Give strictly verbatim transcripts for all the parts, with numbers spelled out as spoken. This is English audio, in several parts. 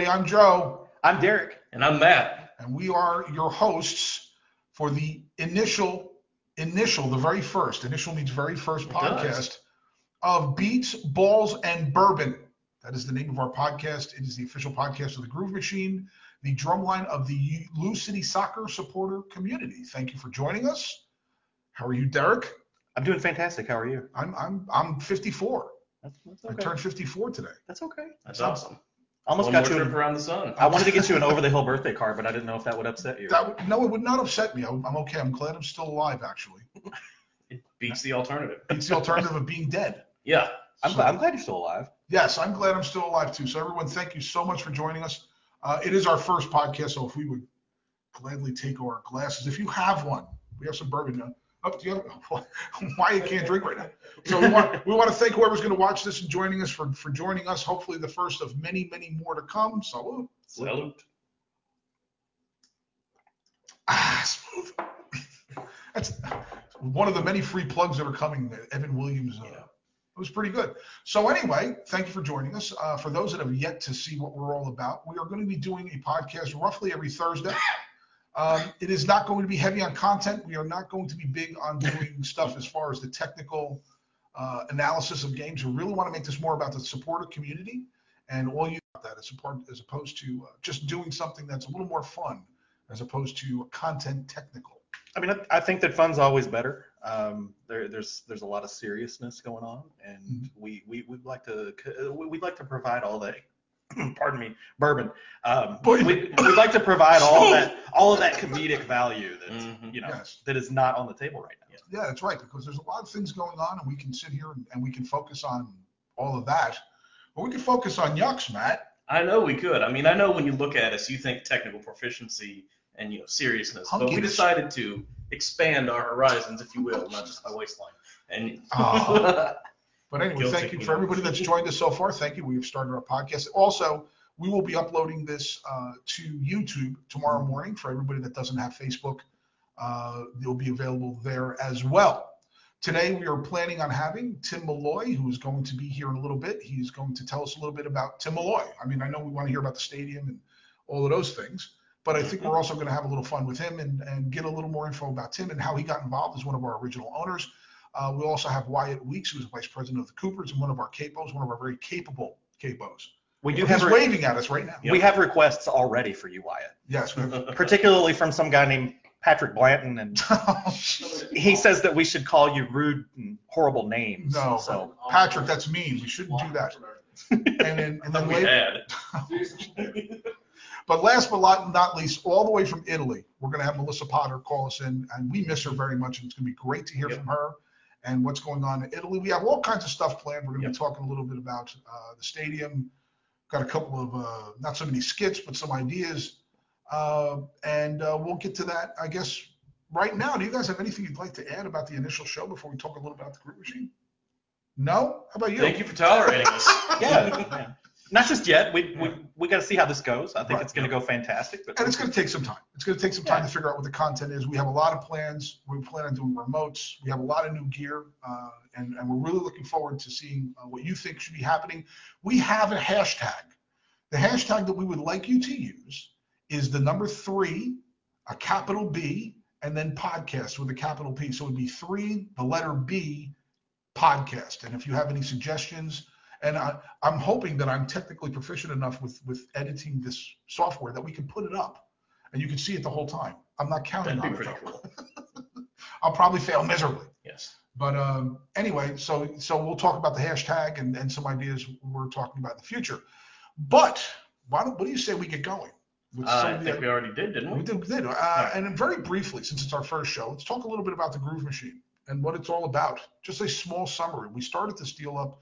everybody. I'm Joe. I'm Derek. And I'm Matt. And we are your hosts for the initial, initial, the very first, initial means very first it podcast does. Of Beats, Balls, and Bourbon. That is the name of our podcast. It is the official podcast of The Groove Machine, the drumline of the Lou City Soccer Supporter Community. Thank you for joining us. How are you, Derek? I'm doing fantastic. How are you? I'm I'm I'm fifty-four. That's, that's okay. I turned fifty-four today. That's okay. That's Sounds, awesome. Almost One got you trip around the sun. I wanted to get you an over-the-hill birthday card, but I didn't know if that would upset you. That would, no, it would not upset me. I'm, I'm okay. I'm glad I'm still alive, actually. It beats the alternative. Beats the alternative of being dead. Yeah. I'm, so, glad, I'm glad you're still alive. Yes, I'm glad I'm still alive, too. So, everyone, thank you so much for joining us. Uh, it is our first podcast, so if we would gladly take our glasses. If you have one, we have some bourbon now. Up to you. Wyatt can't drink right now. So we want we want to thank whoever's going to watch this and joining us for, for joining us. Hopefully the first of many, many more to come. Salud. Salud. Ah, smooth. That's one of the many free plugs that are coming. Evan Williams. Uh, yeah. It was pretty good. So anyway, thank you for joining us. Uh, for those that have yet to see what we're all about, we are going to be doing a podcast roughly every Thursday. Um, it is not going to be heavy on content. We are not going to be big on doing stuff as far as the technical uh, analysis of games. We really want to make this more about the supporter community and all you about that as, support, as opposed to uh, just doing something that's a little more fun as opposed to content technical. I mean, I, I think that fun's always better. Um, there, there's there's a lot of seriousness going on, and mm-hmm. we we would like to we'd like to provide all that. Pardon me, bourbon. Um, we, we'd like to provide all that, all of that comedic value that mm-hmm. you know yes. that is not on the table right now. Yeah, that's right. Because there's a lot of things going on, and we can sit here and, and we can focus on all of that, but we can focus on yucks, Matt. I know we could. I mean, I know when you look at us, you think technical profinity and you know seriousness, Hunkiness. But we decided to expand our horizons, if you will, not just by waistline. And oh. But anyway, Guilty. Thank you for everybody that's joined us so far. Thank you. We've started our podcast. Also, we will be uploading this uh, to YouTube tomorrow morning for everybody that doesn't have Facebook. Uh, it'll be available there as well. Today, we are planning on having Tim Malloy, who is going to be here in a little bit. He's going to tell us a little bit about Tim Malloy. I mean, I know we want to hear about the stadium and all of those things, but I think we're also going to have a little fun with him and, and get a little more info about Tim and how he got involved as one of our original owners. Uh, we also have Wyatt Weeks, who's vice president of the Coopers and one of our capos, one of our very capable capos. We do. He's have re- waving at us right now. Yep. We have requests already for you, Wyatt. Yes. We have. Particularly from some guy named Patrick Blanton, and he says that we should call you rude and horrible names. No, so. Patrick, that's mean. We shouldn't do that. And then, and then later. But last but not least, all the way from Italy, we're going to have Melissa Potter call us in, and we miss her very much, and it's going to be great to hear yep. from her. And what's going on in Italy. We have all kinds of stuff planned. We're going to yep. be talking a little bit about uh, the stadium. Got a couple of, uh, not so many skits, but some ideas. Uh, and uh, we'll get to that, I guess, right now. Do you guys have anything you'd like to add about the initial show before we talk a little about the Groove Machine? No? How about you? Thank you for tolerating us. yeah. yeah. Not just yet. We we we got to see how this goes. I think right. it's going to go fantastic. But and it's going to take some time. It's going to take some time yeah. to figure out what the content is. We have a lot of plans. We plan on doing remotes. We have a lot of new gear, uh, and, and we're really looking forward to seeing uh, what you think should be happening. We have a hashtag. The hashtag that we would like you to use is the number three, a capital B, and then podcast with a capital P. So it would be three, the letter B, podcast. And if you have any suggestions, and I, I'm hoping that I'm technically proficient enough with, with editing this software that we can put it up and you can see it the whole time. I'm not counting That'd on it. Cool. I'll probably fail miserably. Yes. But um, anyway, so so we'll talk about the hashtag and, and some ideas we're talking about in the future. But why don't, what do you say we get going? With uh, I think the, we already did, didn't we? We did. We did. Uh, yeah. And very briefly, since it's our first show, let's talk a little bit about the Groove Machine and what it's all about. Just a small summary. We started this deal up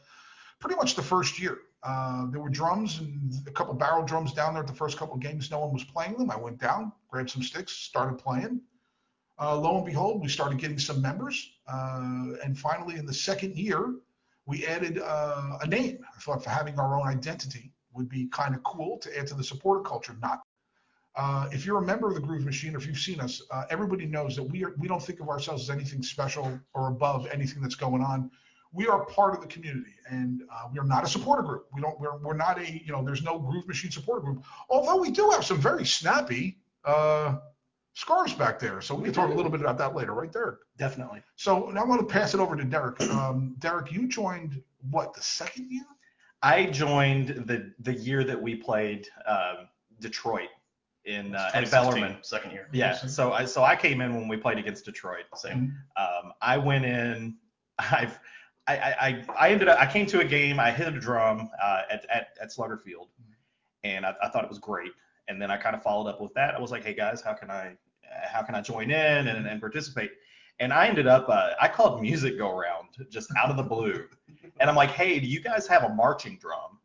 pretty much the first year. Uh, there were drums and a couple barrel drums down there at the first couple of games. No one was playing them. I went down, grabbed some sticks, started playing. Uh, lo and behold, we started getting some members. Uh, and finally, in the second year, we added uh, a name. I thought for having our own identity would be kind of cool to add to the supporter culture. Not. Uh, if you're a member of the Groove Machine or if you've seen us, uh, everybody knows that we are, we don't think of ourselves as anything special or above anything that's going on. we are part of the community, and uh, we are not a supporter group. We don't, we're, we're not a, you know, there's no Groove Machine supporter group, although we do have some very snappy uh, scores back there. So we can talk a little bit about that later, right, Derek? Definitely. So now I want to pass it over to Derek. Um, Derek, you joined, what, the second year? I joined the the year that we played um, Detroit in uh, at Bellarmine. Second year. Yeah. So I so I came in when we played against Detroit. So mm-hmm. um, I went in. I've I, I I ended up I came to a game. I hit a drum uh, at, at at Slugger Field, and I, I thought it was great. And then I kind of followed up with that. I was like, hey guys, how can I how can I join in and, and participate? And I ended up, uh, I called music go around just out of the blue. And I'm like, hey, do you guys have a marching drum?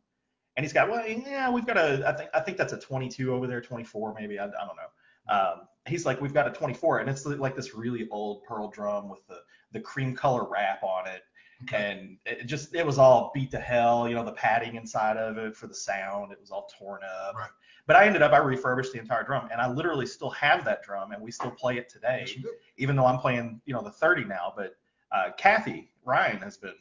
And he's got, well, yeah, we've got a, I think I think that's a twenty-two over there, twenty-four maybe, I, I don't know. Um, he's like, we've got a twenty-four. And it's like this really old pearl drum with the, the cream color wrap on it. Okay. And it just, it was all beat to hell, you know, the padding inside of it for the sound. It was all torn up. Right. But I ended up, I refurbished the entire drum, and I literally still have that drum, and we still play it today, even though I'm playing, you know, the thirty now. But uh, Kathy Ryan has been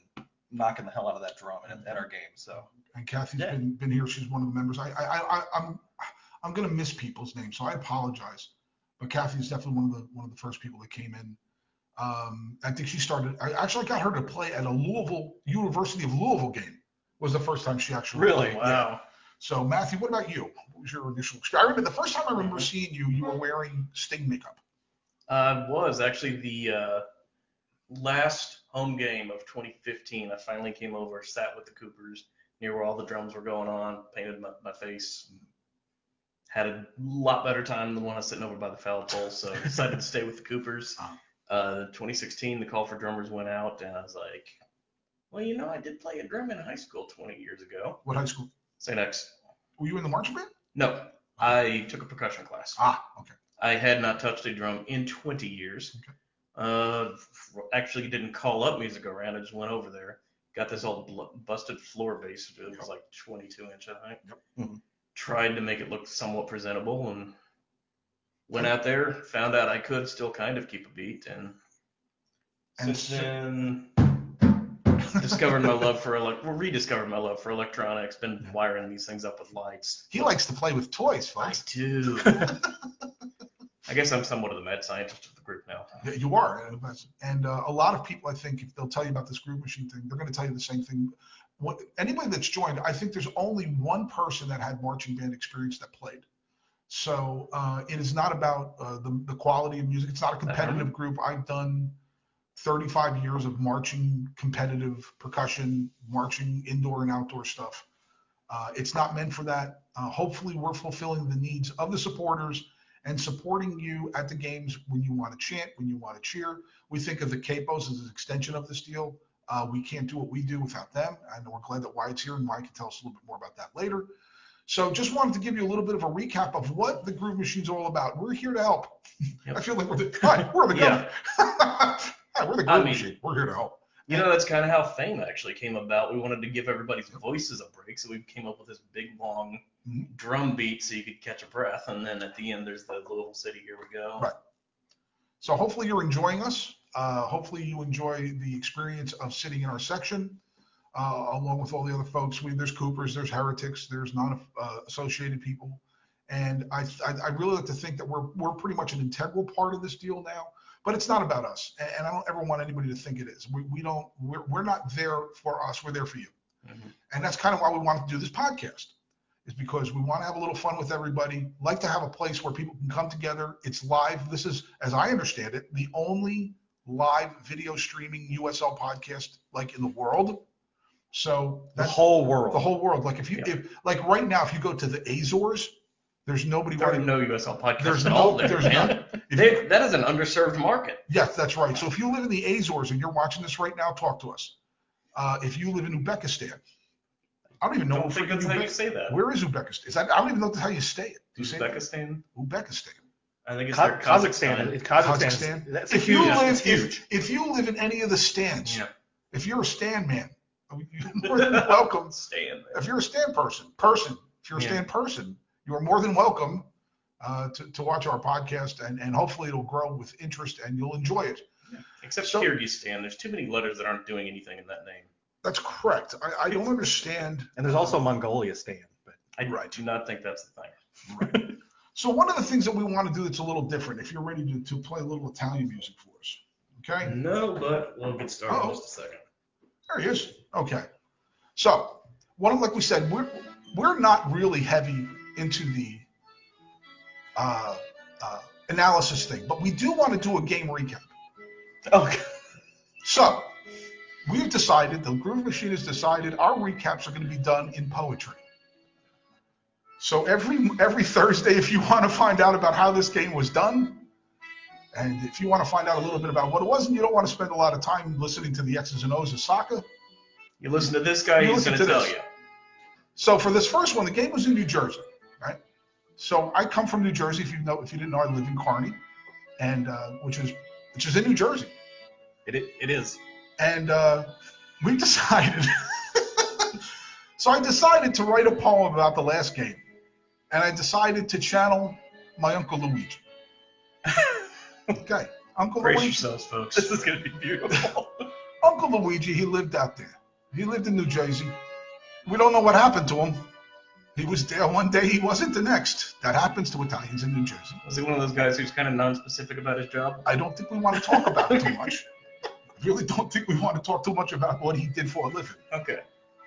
knocking the hell out of that drum at, at our game. So. And Kathy's yeah. been been here. She's one of the members. I, I, I, I'm I'm gonna miss people's names, so I apologize. But Kathy's definitely one of the one of the first people that came in. Um, I think she started. I actually got her to play at a Louisville University of Louisville game. Was the first time she actually really played. Wow. Yeah. So, Matthew, what about you? What was your initial experience? I remember the first time I remember seeing you, you were wearing Sting makeup. Uh, it was actually the uh, last home game of twenty fifteen. I finally came over, sat with the Coopers near where all the drums were going on, painted my, my face. Had a lot better time than when I was sitting over by the foul pole, so decided to stay with the Coopers. Uh, twenty sixteen, the call for drummers went out, and I was like, well, you know, I did play a drum in high school twenty years ago. What high school? Saint X. Were you in the marching band? No, I took a percussion class. Ah, okay. I had not touched a drum in twenty years. Okay. Uh, actually didn't call up music around. I just went over there, got this old bl- busted floor bass. It was yep. like twenty-two inch, I think. Yep. Mm-hmm. Tried to make it look somewhat presentable, and went out there, found out I could still kind of keep a beat, and, and since then. discovered my love for elect. Well, rediscovered my love for electronics. Been wiring these things up with lights. He likes to play with toys, folks. I do. I guess I'm somewhat of the mad scientist of the group now. You are, and uh, a lot of people, I think, if they'll tell you about this Groove Machine thing, they're going to tell you the same thing. What, anybody that's joined, I think there's only one person that had marching band experience that played. So uh, it is not about uh, the the quality of music. It's not a competitive group. I've done thirty-five years of marching, competitive percussion, marching indoor and outdoor stuff. Uh, it's not meant for that. Uh, hopefully we're fulfilling the needs of the supporters and supporting you at the games when you want to chant, when you want to cheer. We think of the Capos as an extension of this deal. Uh, we can't do what we do without them. And we're glad that Wyatt's here, and Wyatt can tell us a little bit more about that later. So just wanted to give you a little bit of a recap of what the Groove Machine's all about. We're here to help. Yep. I feel like we're the, hi, we're the yeah. Yeah, we're the Groove I mean, Machine. We're here to help. You know, that's kind of how fame actually came about. We wanted to give everybody's voices a break, so we came up with this big, long mm-hmm. drum beat so you could catch a breath. And then at the end, there's the Louisville City, here we go. Right. So hopefully you're enjoying us. Uh, hopefully you enjoy the experience of sitting in our section, uh, along with all the other folks. We, there's Coopers, there's Heretics, there's non-associated uh, people. And I, I I really like to think that we're we're pretty much an integral part of this deal now. But it's not about us, and I don't ever want anybody to think it is. We, we don't. We're, we're not there for us. We're there for you, mm-hmm. and that's kind of why we wanted to do this podcast, is because we want to have a little fun with everybody. Like to have a place where people can come together. It's live. This is, as I understand it, the only live video streaming U S L podcast like in the world. So that's the whole world. The whole world. Like if you, yeah. if like right now, if you go to the Azores. There's nobody. There are no U S L podcasts there's at no, all there. There's none. They, that is an underserved market. Yes, that's right. So if you live in the Azores and you're watching this right now, talk to us. Uh, if you live in Uzbekistan, I don't even know. I don't think that's how you say that. Where is Uzbekistan? Is that, I don't even know how you say it. Do you Uzbekistan? Say Uzbekistan. I think it's Ka- Kazakhstan. Kazakhstan. Kazakhstan. That's if huge, you live, that's huge. If, if you live in any of the stands, yeah. if you're a stand man, you're more than welcome. Stand. If you're a stand person, person. If you're a yeah. stand person. You are more than welcome uh, to, to watch our podcast, and, and hopefully it'll grow with interest and you'll enjoy it. Except so, Kyrgyzstan. There's too many letters that aren't doing anything in that name. That's correct. I, I don't understand. And there's also Mongolia Stan, but I right. do not think that's the thing. Right. So one of the things that we want to do that's a little different, if you're ready to, to play a little Italian music for us, okay? No, but we'll get started Uh-oh. in just a second. There he is. Okay. So, one, like we said, we're we're not really heavy into the uh, uh, analysis thing, but we do want to do a game recap. Okay. So, we've decided, the Groove Machine has decided, our recaps are going to be done in poetry. So every every Thursday, if you want to find out about how this game was done, and if you want to find out a little bit about what it was, and you don't want to spend a lot of time listening to the X's and O's of soccer, you listen to this guy, he's going to tell you. So for this first one, the game was in New Jersey, right? So I come from New Jersey. If you know, if you didn't know, I live in Kearny, and uh, which is which is in New Jersey. It it, it is. And uh, we decided. So I decided to write a poem about the last game. And I decided to channel my Uncle Luigi. Okay. Uncle Brace Luigi. Yourselves, folks. This is going to be beautiful. Uncle Luigi, he lived out there. He lived in New Jersey. We don't know what happened to him. He was there one day. He wasn't the next. That happens to Italians in New Jersey. Was he one of those guys who's kind of non-specific about his job? I don't think we want to talk about it too much. I really don't think we want to talk too much about what he did for a living. Okay.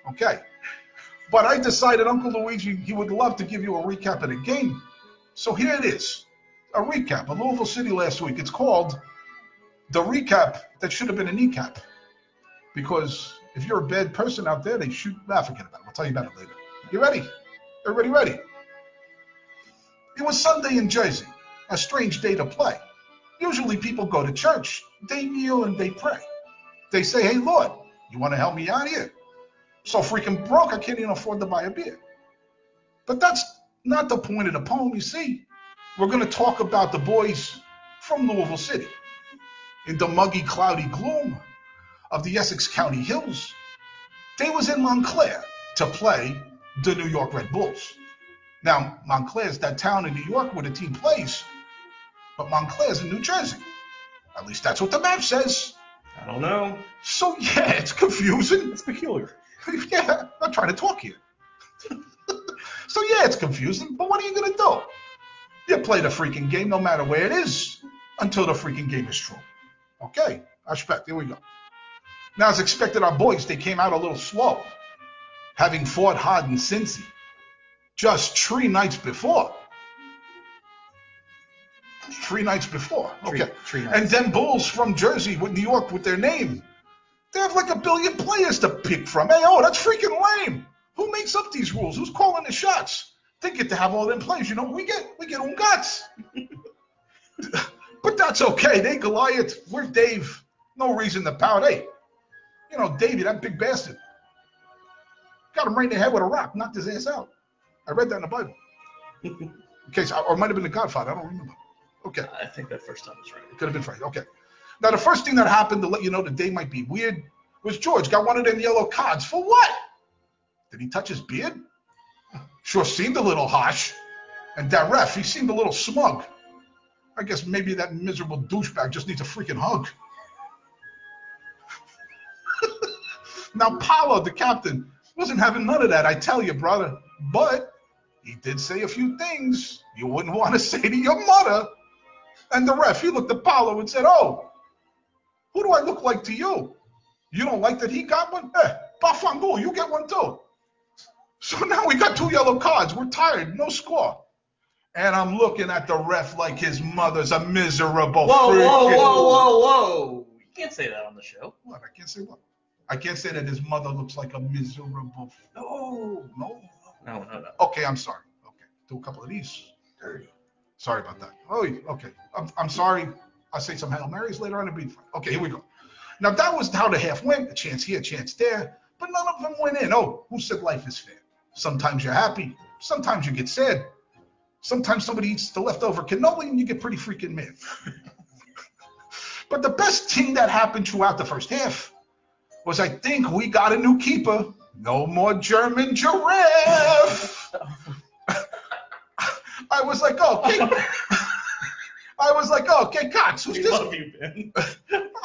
Okay. But I decided Uncle Luigi, he would love to give you a recap of the game. So here it is, a recap of Louisville City last week. It's called The Recap That Should Have Been a Kneecap. Because if you're a bad person out there, they shoot. Nah, forget about it. We'll tell you about it later. You ready? Everybody ready? It was Sunday in Jersey, a strange day to play. Usually people go to church. They kneel and they pray. They say, hey, Lord, you want to help me out here? So freaking broke, I can't even afford to buy a beer. But that's not the point of the poem, you see. We're going to talk about the boys from Louisville City. In the muggy, cloudy gloom of the Essex County hills, they was in Montclair to play the New York Red Bulls. Now, Montclair's that town in New York where the team plays, but Montclair's in New Jersey. At least that's what the map says. I don't know. So, yeah, it's confusing. It's peculiar. Yeah, I'm not trying to talk here. So, yeah, it's confusing, but what are you going to do? You play the freaking game no matter where it is until the freaking game is true. Okay, I expect. Here we go. Now, as expected, our boys, they came out a little slow, having fought hard in Cincy just three nights before. Three nights before. Okay. Three, three nights. And them Bulls from Jersey with New York with their name. They have like a billion players to pick from. Hey, oh, that's freaking lame. Who makes up these rules? Who's calling the shots? They get to have all them players. You know, we get we get on guts. But that's okay. They Goliath. We're Dave. No reason to pout. Hey, you know, Davey, that big bastard. Got him right in the head with a rock. Knocked his ass out. I read that in the Bible. Okay, so, or it might have been The Godfather. I don't remember. Okay. I think that first time was right. It could have been Friday. Okay. Now, the first thing that happened to let you know the day might be weird was George got one of them yellow cards. For what? Did he touch his beard? Sure seemed a little harsh. And that ref, he seemed a little smug. I guess maybe that miserable douchebag just needs a freaking hug. Now, Paolo, the captain, wasn't having none of that, I tell you, brother. But he did say a few things you wouldn't want to say to your mother. And the ref, he looked at Paolo and said, oh, who do I look like to you? You don't like that he got one? Eh, Bafangu, you get one too. So now we got two yellow cards. We're tired. No score. And I'm looking at the ref like his mother's a miserable Whoa, freaking... whoa, whoa, whoa, whoa. You can't say that on the show. What? I can't say what? I can't say that his mother looks like a miserable... No, no. No, no, no. Okay, I'm sorry. Okay, do a couple of these. There you go. Sorry about that. Oh, okay. I'm, I'm sorry. I'll say some Hail Marys later on and be fine. Okay, here we go. Now, that was how the half went. A chance here, a chance there. But none of them went in. Oh, who said life is fair? Sometimes you're happy. Sometimes you get sad. Sometimes somebody eats the leftover cannoli and you get pretty freaking mad. But the best thing that happened throughout the first half was I think we got a new keeper. No more German giraffe. I was like, oh, okay. I was like, oh, okay, Cox, who's we this? Love you, Ben.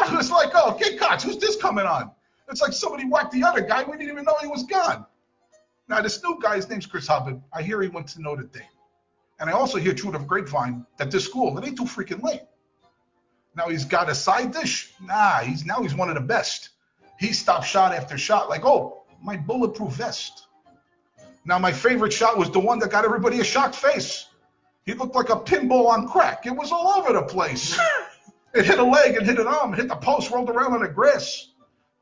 I was like, oh, okay, Cots, who's this coming on? It's like somebody whacked the other guy. We didn't even know he was gone. Now, this new guy, his name's Chris Hubbard. I hear he went to Notre Dame. And I also hear, through the grapevine, that this school, it ain't too freaking late. Now, he's got a side dish. Nah, he's now he's one of the best. He stopped shot after shot like, oh, my bulletproof vest. Now, my favorite shot was the one that got everybody a shocked face. He looked like a pinball on crack. It was all over the place. It hit a leg, it hit an arm, it hit the post, rolled around on the grass.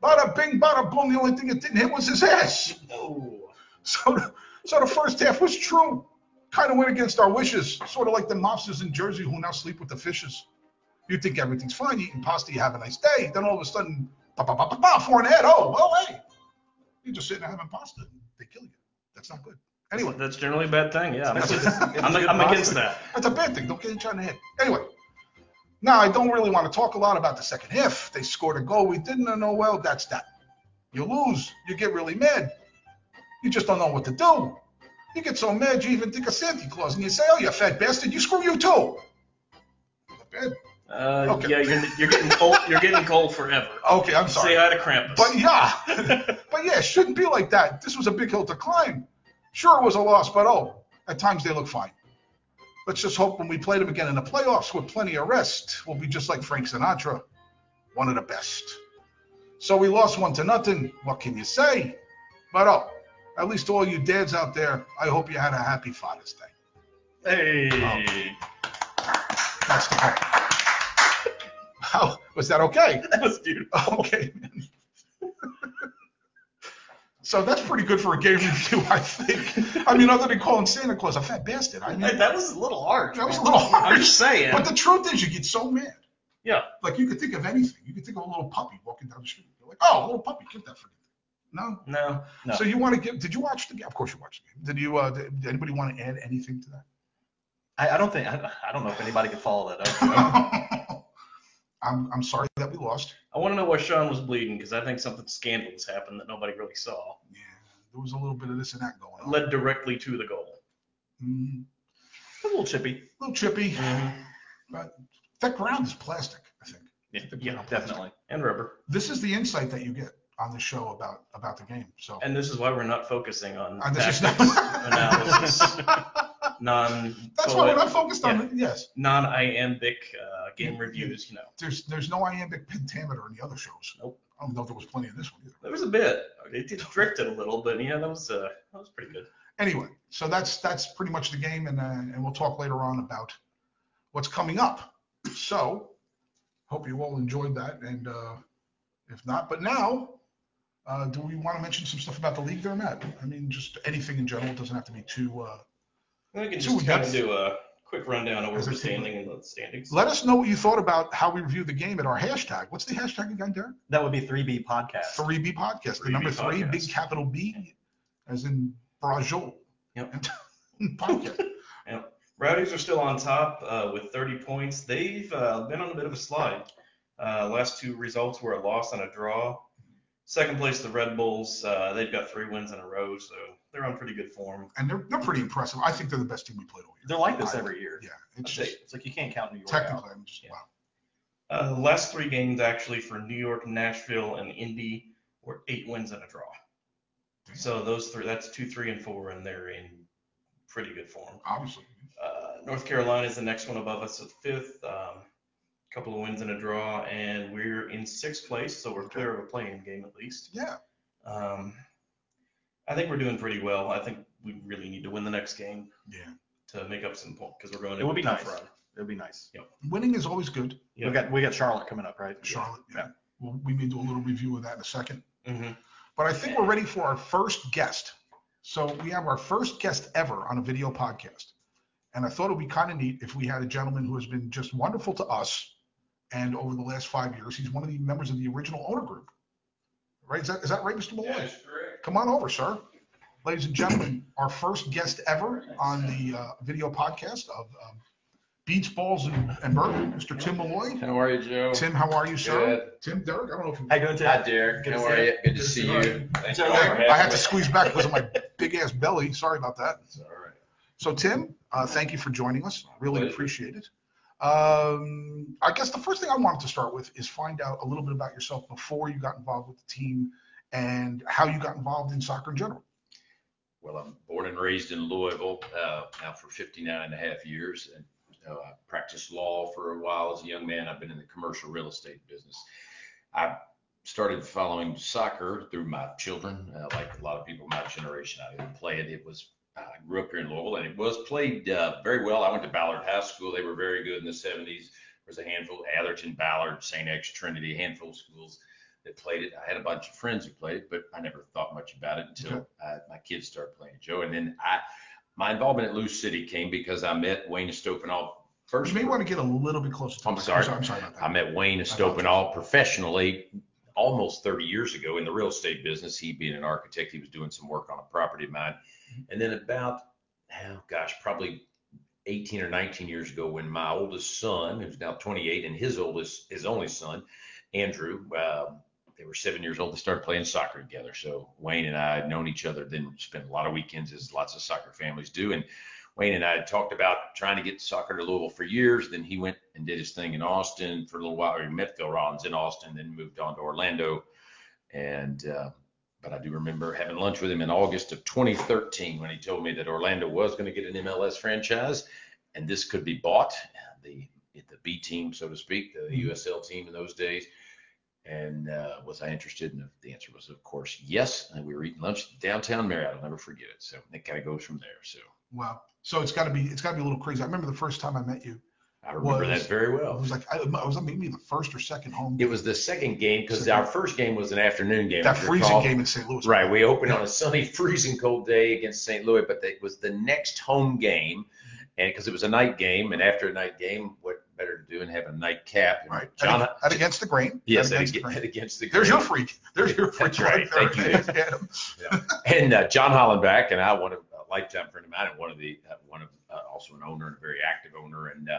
Bada bing, bada boom. The only thing it didn't hit was his ass. No. So, the, so the first half was true. Kind of went against our wishes. Sort of like the mobsters in Jersey who now sleep with the fishes. You think everything's fine. You eating pasta, you have a nice day. Then all of a sudden, ba ba ba ba ba, four and a half. Oh, well, hey. You're just sitting there having pasta. They kill you. That's not good. Anyway. That's generally a bad thing, yeah. That's that's a, I'm, I'm against that. That's a bad thing. Don't get in China head. Anyway. Now, I don't really want to talk a lot about the second half. They scored a goal. We didn't know, well, that's that. You lose. You get really mad. You just don't know what to do. You get so mad, you even think of Santa Claus, and you say, oh, you fat bastard, you screw you too. Not bad. Uh, okay. Yeah, you're, you're getting cold. You're getting cold forever. Okay, I'm sorry. Say hi to Krampus. But yeah, but yeah, it shouldn't be like that. This was a big hill to climb. Sure, it was a loss, but oh, at times they look fine. Let's just hope when we play them again in the playoffs with plenty of rest, we'll be just like Frank Sinatra, one of the best. So we lost one to nothing. What can you say? But oh, at least all you dads out there, I hope you had a happy Father's Day. Hey. Oh. That's the point. How, was that okay? That was beautiful. Okay. So that's pretty good for a game review, I think. I mean, other than calling Santa Claus a fat bastard. I mean, hey, that was a little harsh. That was a little harsh. I'm just saying. But the truth is, you get so mad. Yeah. Like, you could think of anything. You could think of a little puppy walking down the street. You're like, oh, a little puppy. Give that for me. No? No. No. So you want to give – did you watch the game? Of course you watched the game. Did you uh, – did anybody want to add anything to that? I, I don't think I, – I don't know if anybody can follow that up. I'm I'm sorry that we lost. I want to know why Sean was bleeding, because I think something scandalous happened that nobody really saw. Yeah, there was a little bit of this and that going on. Led directly to the goal. Mm-hmm. A little chippy. A little chippy. Mm-hmm. But that ground is plastic, I think. Yeah, yeah, definitely. And rubber. This is the insight that you get on the show about, about the game. So. And this is why we're not focusing on uh, tactics, analysis, non. That's why we're not focused on yeah. it, yes. Non-iambic uh, game yeah, reviews, you know. There's there's no iambic pentameter in the other shows. Nope. I don't know if there was plenty in this one either. There was a bit. It did drifted a little, but yeah, that was uh, that was pretty good. Anyway, so that's that's pretty much the game, and uh, and we'll talk later on about what's coming up. So hope you all enjoyed that, and uh, if not, but now. Uh, do we want to mention some stuff about the league there, Matt? I mean, just anything in general. It doesn't have to be too. Uh, we can just kind of do a quick rundown of where we're standing and the standings. Let us know what you thought about how we review the game at our hashtag. What's the hashtag again, Derek? That would be three B Podcast. three B Podcast. three B the number podcast. three, big capital B, yeah. As in Brajol. Yep. And podcast. Yep. Rowdies are still on top uh, with thirty points. They've uh, been on a bit of a slide. Uh, last two results were a loss and a draw. Second place, the Red Bulls. Uh, they've got three wins in a row, so they're on pretty good form. And they're they're pretty impressive. I think they're the best team we played all year. They're like this every year. Yeah, it's, just, it's like you can't count New York. Technically, out. I'm just yeah. wow. Uh, the last three games actually for New York, Nashville, and Indy were eight wins and a draw. Damn. So those three, that's two, three, and four, and they're in pretty good form. Obviously. Uh, North Carolina is the next one above us at fifth. Um, Couple of wins and a draw, and we're in sixth place, so we're clear of a play-in game at least. Yeah. Um, I think we're doing pretty well. I think we really need to win the next game. Yeah. To make up some points, because we're going. It would be nice. Run. It would be nice. Yep. Winning is always good. Yep. We got we got Charlotte coming up, right? Charlotte. Yeah. yeah. Well, we may do a little review of that in a second. Mm-hmm. But I think yeah. we're ready for our first guest. So we have our first guest ever on a video podcast, and I thought it would be kind of neat if we had a gentleman who has been just wonderful to us. And over the last five years, he's one of the members of the original owner group. Right? Is that, is that right, Mister Malloy? Yeah, that's correct. Come on over, sir. Ladies and gentlemen, our first guest ever on the uh, video podcast of um, Beats, Balls, and, and Bourbon, Mister Tim Malloy. How are you, Joe? Tim, how are you, sir? Good. Tim, Derek, I don't know if you... How you doing, Tim? Hi, Derek. Good how are you? Good to see you. you. Thank you. I had to squeeze back because of my big-ass belly. Sorry about that. It's all right. So, Tim, uh, thank you for joining us. Really appreciate it. Um, I guess the first thing I wanted to start with is find out a little bit about yourself before you got involved with the team and how you got involved in soccer in general. Well, I'm born and raised in Louisville, uh, now for fifty-nine and a half years. And uh, I practiced law for a while as a young man. I've been in the commercial real estate business. I started following soccer through my children. Uh, like a lot of people my generation, I didn't play it. It was I grew up here in Louisville, and it was played uh, very well. I went to Ballard High School. They were very good in the seventies. There was a handful, Atherton, Ballard, Saint X, Trinity, a handful of schools that played it. I had a bunch of friends who played it, but I never thought much about it until okay. I, my kids started playing, Joe. And then I, my involvement at Lou City came because I met Wayne Estopinal. First, you may want to get a little bit closer to I'm sorry. I'm sorry about that. I met Wayne Estopinal professionally almost thirty years ago in the real estate business. He being an architect, he was doing some work on a property of mine. And then about, oh gosh, probably eighteen or nineteen years ago, when my oldest son, who's now twenty-eight, and his oldest, his only son, Andrew, uh, they were seven years old, they started playing soccer together. So Wayne and I had known each other, then spent a lot of weekends, as lots of soccer families do. And Wayne and I had talked about trying to get soccer to Louisville for years. Then he went and did his thing in Austin for a little while. He met Phil Rollins in Austin, then moved on to Orlando. And uh, but I do remember having lunch with him in August of twenty thirteen when he told me that Orlando was going to get an M L S franchise and this could be bought, the the B team, so to speak, the U S L team in those days. And uh, was I interested? And the answer was, of course, yes. And we were eating lunch at downtown Marriott. I'll never forget it. So it kind of goes from there. So wow. So it's got to be it's got to be a little crazy. I remember the first time I met you. I remember was, that very well. It was like I, I was maybe the first or second home game. It was the second game because our first game was an afternoon game. That freezing called. game in Saint Louis. Right. We opened yeah. on a sunny, freezing cold day against Saint Louis, but it was the next home game, and because it was a night game, and after a night game, what better to do than have a night cap? Right. John, at, at Against the Grain. Yes, at Against, at, the, grain. At Against the Grain. There's your freak. There's your freak. That's right. Thank you. yeah. And uh, John Hollenbach and I wanted. Lifetime friend of mine, and one of the uh, one of uh, also an owner and a very active owner and uh,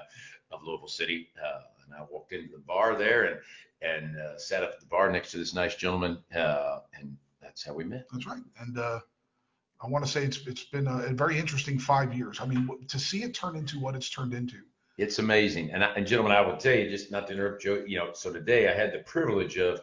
of Louisville City. Uh, and I walked into the bar there and and uh, sat up at the bar next to this nice gentleman, uh, and that's how we met. That's right. And uh, I want to say it's it's been a, a very interesting five years. I mean, to see it turn into what it's turned into. It's amazing. And I, and gentlemen, I will tell you, just not to interrupt, Joe. You know, so today I had the privilege of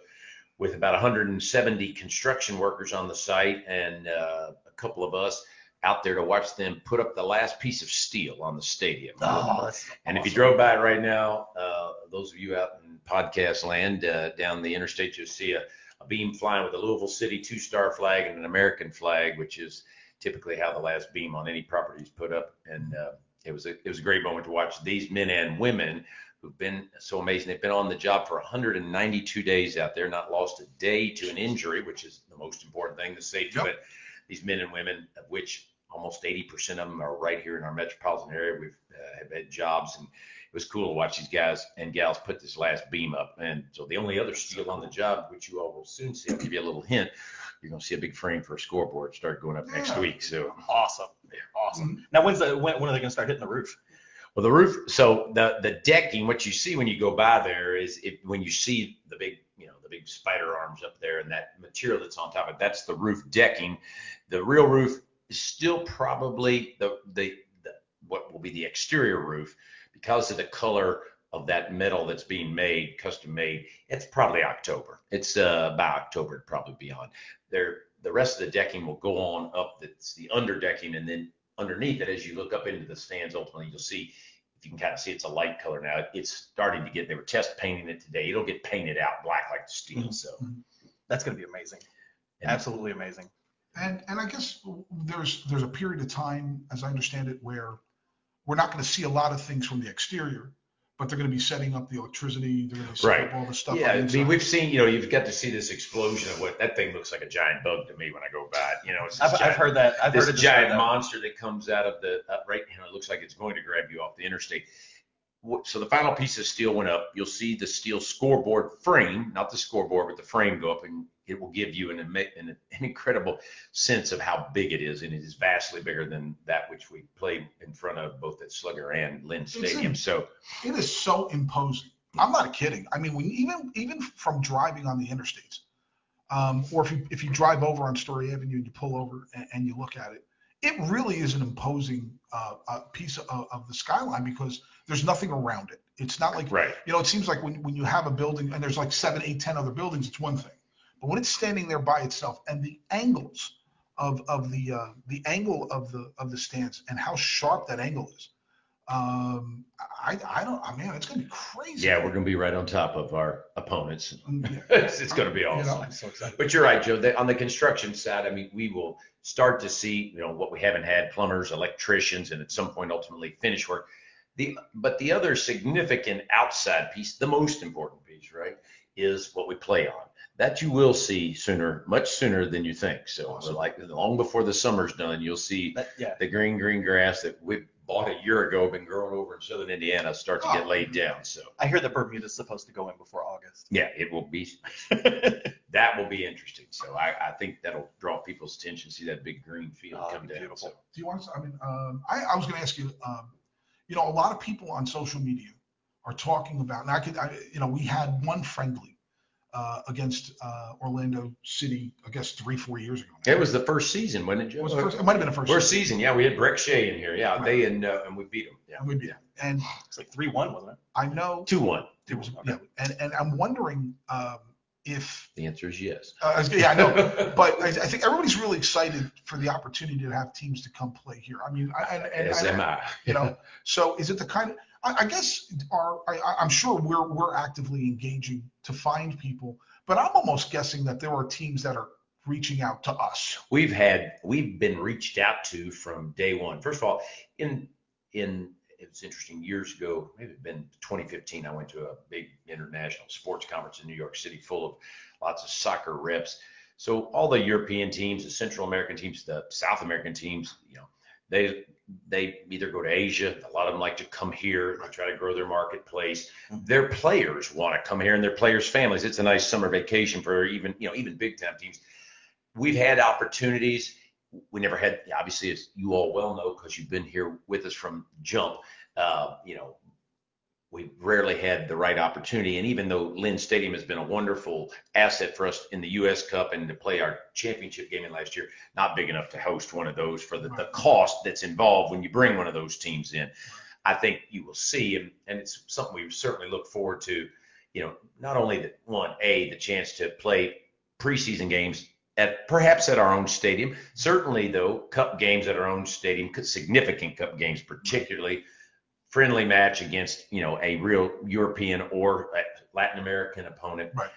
with about one hundred seventy construction workers on the site and uh, a couple of us out there to watch them put up the last piece of steel on the stadium. Oh, that's and awesome. If you drove by it right now, uh, those of you out in podcast land, uh, down the interstate, you'll see a, a beam flying with a Louisville City two-star flag and an American flag, which is typically how the last beam on any property is put up. And uh, it was a, it was a great moment to watch these men and women who've been so amazing. They've been on the job for one hundred ninety-two days out there, not lost a day to an injury, which is the most important thing, the safety. Yep. But these men and women, of which almost eighty percent of them are right here in our metropolitan area. We've uh, have had jobs, and it was cool to watch these guys and gals put this last beam up. And so the only other steel on the job, which you all will soon see, I'll give you a little hint, you're going to see a big frame for a scoreboard start going up yeah. next week. So awesome. Yeah. Awesome. Mm-hmm. Now, when's the, when, when are they going to start hitting the roof? Well, the roof, so the, the decking, what you see when you go by there is it, when you see the big, you know, the big spider arms up there and that material that's on top of it, that's the roof decking. The real roof is still probably the, the the what will be the exterior roof because of the color of that metal that's being made, custom made. It's probably October. It's uh, by October, it'd probably be on. There, the rest of the decking will go on up. That's the under decking, and then underneath it, as you look up into the stands, ultimately you'll see. If you can kind of see, it's a light color now. It's starting to get. They were test painting it today. It'll get painted out black like the steel. Mm-hmm. So that's going to be amazing. Yeah. Absolutely amazing. And and I guess there's there's a period of time, as I understand it, where we're not going to see a lot of things from the exterior, but they're going to be setting up the electricity. They're going to set right. up all the stuff. Yeah, I mean, we've seen, you know, you've got to see this explosion of what that thing looks like a giant bug to me when I go by it. You know, it's I've, giant, I've heard that. I've this heard this giant monster that comes out of the uh, right, and it looks like it's going to grab you off the interstate. So the final piece of steel went up. You'll see the steel scoreboard frame, not the scoreboard, but the frame go up, and it will give you an, an, an incredible sense of how big it is, and it is vastly bigger than that which we played in front of both at Slugger and Lynn Stadium. It's, so it is so imposing. I'm not kidding. I mean, when even even from driving on the interstates, um, or if you if you drive over on Story Avenue and you pull over and, and you look at it, it really is an imposing uh, uh, piece of, of the skyline because there's nothing around it. It's not like, right. you know, it seems like when, when you have a building and there's like seven, eight, ten other buildings, it's one thing. But when it's standing there by itself, and the angles of of the uh, the angle of the of the stands and how sharp that angle is, um, I I don't, I mean, it's gonna be crazy. Yeah, we're gonna be right on top of our opponents. Yeah. it's it's gonna be awesome. You know, I'm so excited. But you're right, Joe. They, on the construction side, I mean, we will start to see, you know, what we haven't had: plumbers, electricians, and at some point, ultimately, finish work. The, but the other significant outside piece, the most important piece, right, is what we play on. That you will see sooner, much sooner than you think. So awesome. Like long before the summer's done, you'll see but, yeah. the green, green grass that we bought a year ago, been growing over in southern Indiana, start to oh. get laid down. So I hear the Bermuda's supposed to go in before August. Yeah, it will be. That will be interesting. So I, I think that'll draw people's attention, see that big green field uh, come down. Beautiful. So. Do you want to, I mean, um, I, I was going to ask you, um, you know, a lot of people on social media are talking about, and I could, I, you know, we had one friendly uh, against uh, Orlando City, I guess three, four years ago. Now. It was the first season, wasn't it, Joe? It, was the first, it might have been the first, first season. season. Yeah, we had Breck Shea in here. Yeah, right. they and uh, and we beat them. Yeah, and we beat them. And it's like three one, wasn't it? I know. Two one. It was. Okay. Yeah, and and I'm wondering um, if the answer is yes. Uh, yeah, I know. But I, I think everybody's really excited for the opportunity to have teams to come play here. I mean, I, and, and, as I, am I. You know. So is it the kind of I guess our, I, I'm sure we're we're actively engaging to find people, but I'm almost guessing that there are teams that are reaching out to us. We've had we've been reached out to from day one. First of all, in in it was interesting years ago, maybe it'd been twenty fifteen. I went to a big international sports conference in New York City, full of lots of soccer reps. So all the European teams, the Central American teams, the South American teams, you know, they. They either go to Asia. A lot of them like to come here. They try to grow their marketplace. Their players want to come here, and their players' families. It's a nice summer vacation for even, you know, even big-time teams. We've had opportunities. We never had, obviously, as you all well know, because you've been here with us from jump. Uh, you know, we rarely had the right opportunity. And even though Lynn Stadium has been a wonderful asset for us in the U S Cup and to play our championship game in last year, not big enough to host one of those for the, the cost that's involved when you bring one of those teams in. I think you will see, and, and it's something we certainly look forward to, you know, not only the one, A, the chance to play preseason games at perhaps at our own stadium, certainly though, cup games at our own stadium, significant cup games particularly, friendly match against, you know, a real European or Latin American opponent. Right.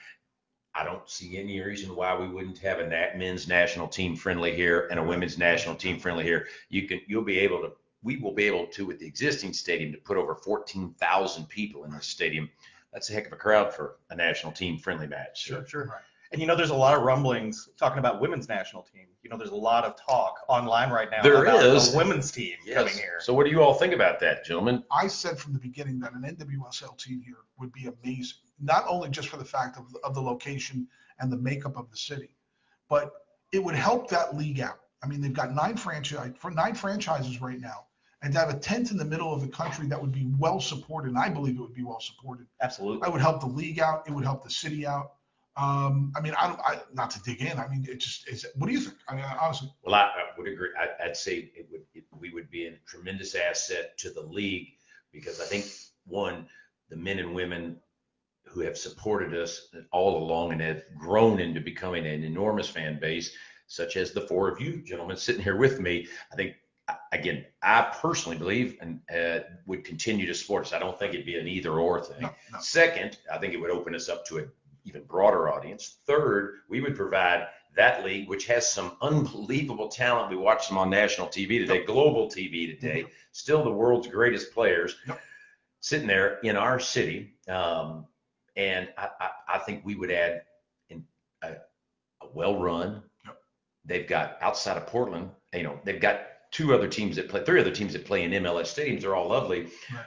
I don't see any reason why we wouldn't have a nat- men's national team friendly here and a women's national team friendly here. You can, you'll be able to, we will be able to, with the existing stadium, to put over fourteen thousand people in the stadium. That's a heck of a crowd for a national team friendly match. Sure, sure. Right. And, you know, there's a lot of rumblings talking about women's national team. You know, there's a lot of talk online right now there about is. a women's team yes. coming here. So what do you all think about that, gentlemen? I said from the beginning that an N W S L team here would be amazing, not only just for the fact of, of the location and the makeup of the city, but it would help that league out. I mean, they've got nine, franchise, nine franchises right now. And to have a tent in the middle of the country that would be well supported, and I believe it would be well supported. Absolutely. I would help the league out. It would help the city out. Um, I mean, I don't, I, not to dig in. I mean, it just is. What do you think? I mean, honestly. Well, I, I would agree. I, I'd say it would, it, we would be a tremendous asset to the league because I think one, the men and women who have supported us all along and have grown into becoming an enormous fan base, such as the four of you gentlemen sitting here with me. I think, again, I personally believe and uh, would continue to support us. I don't think it'd be an either or thing. No, no. Second, I think it would open us up to a even broader audience. Third, we would provide that league, which has some unbelievable talent. We watched them on national T V today, yep. global T V today, yep. still the world's greatest players yep. sitting there in our city. Um, and I, I, I think we would add in a, a well-run. Yep. They've got outside of Portland, you know, they've got two other teams that play, three other teams that play in M L S stadiums. They're all lovely, right.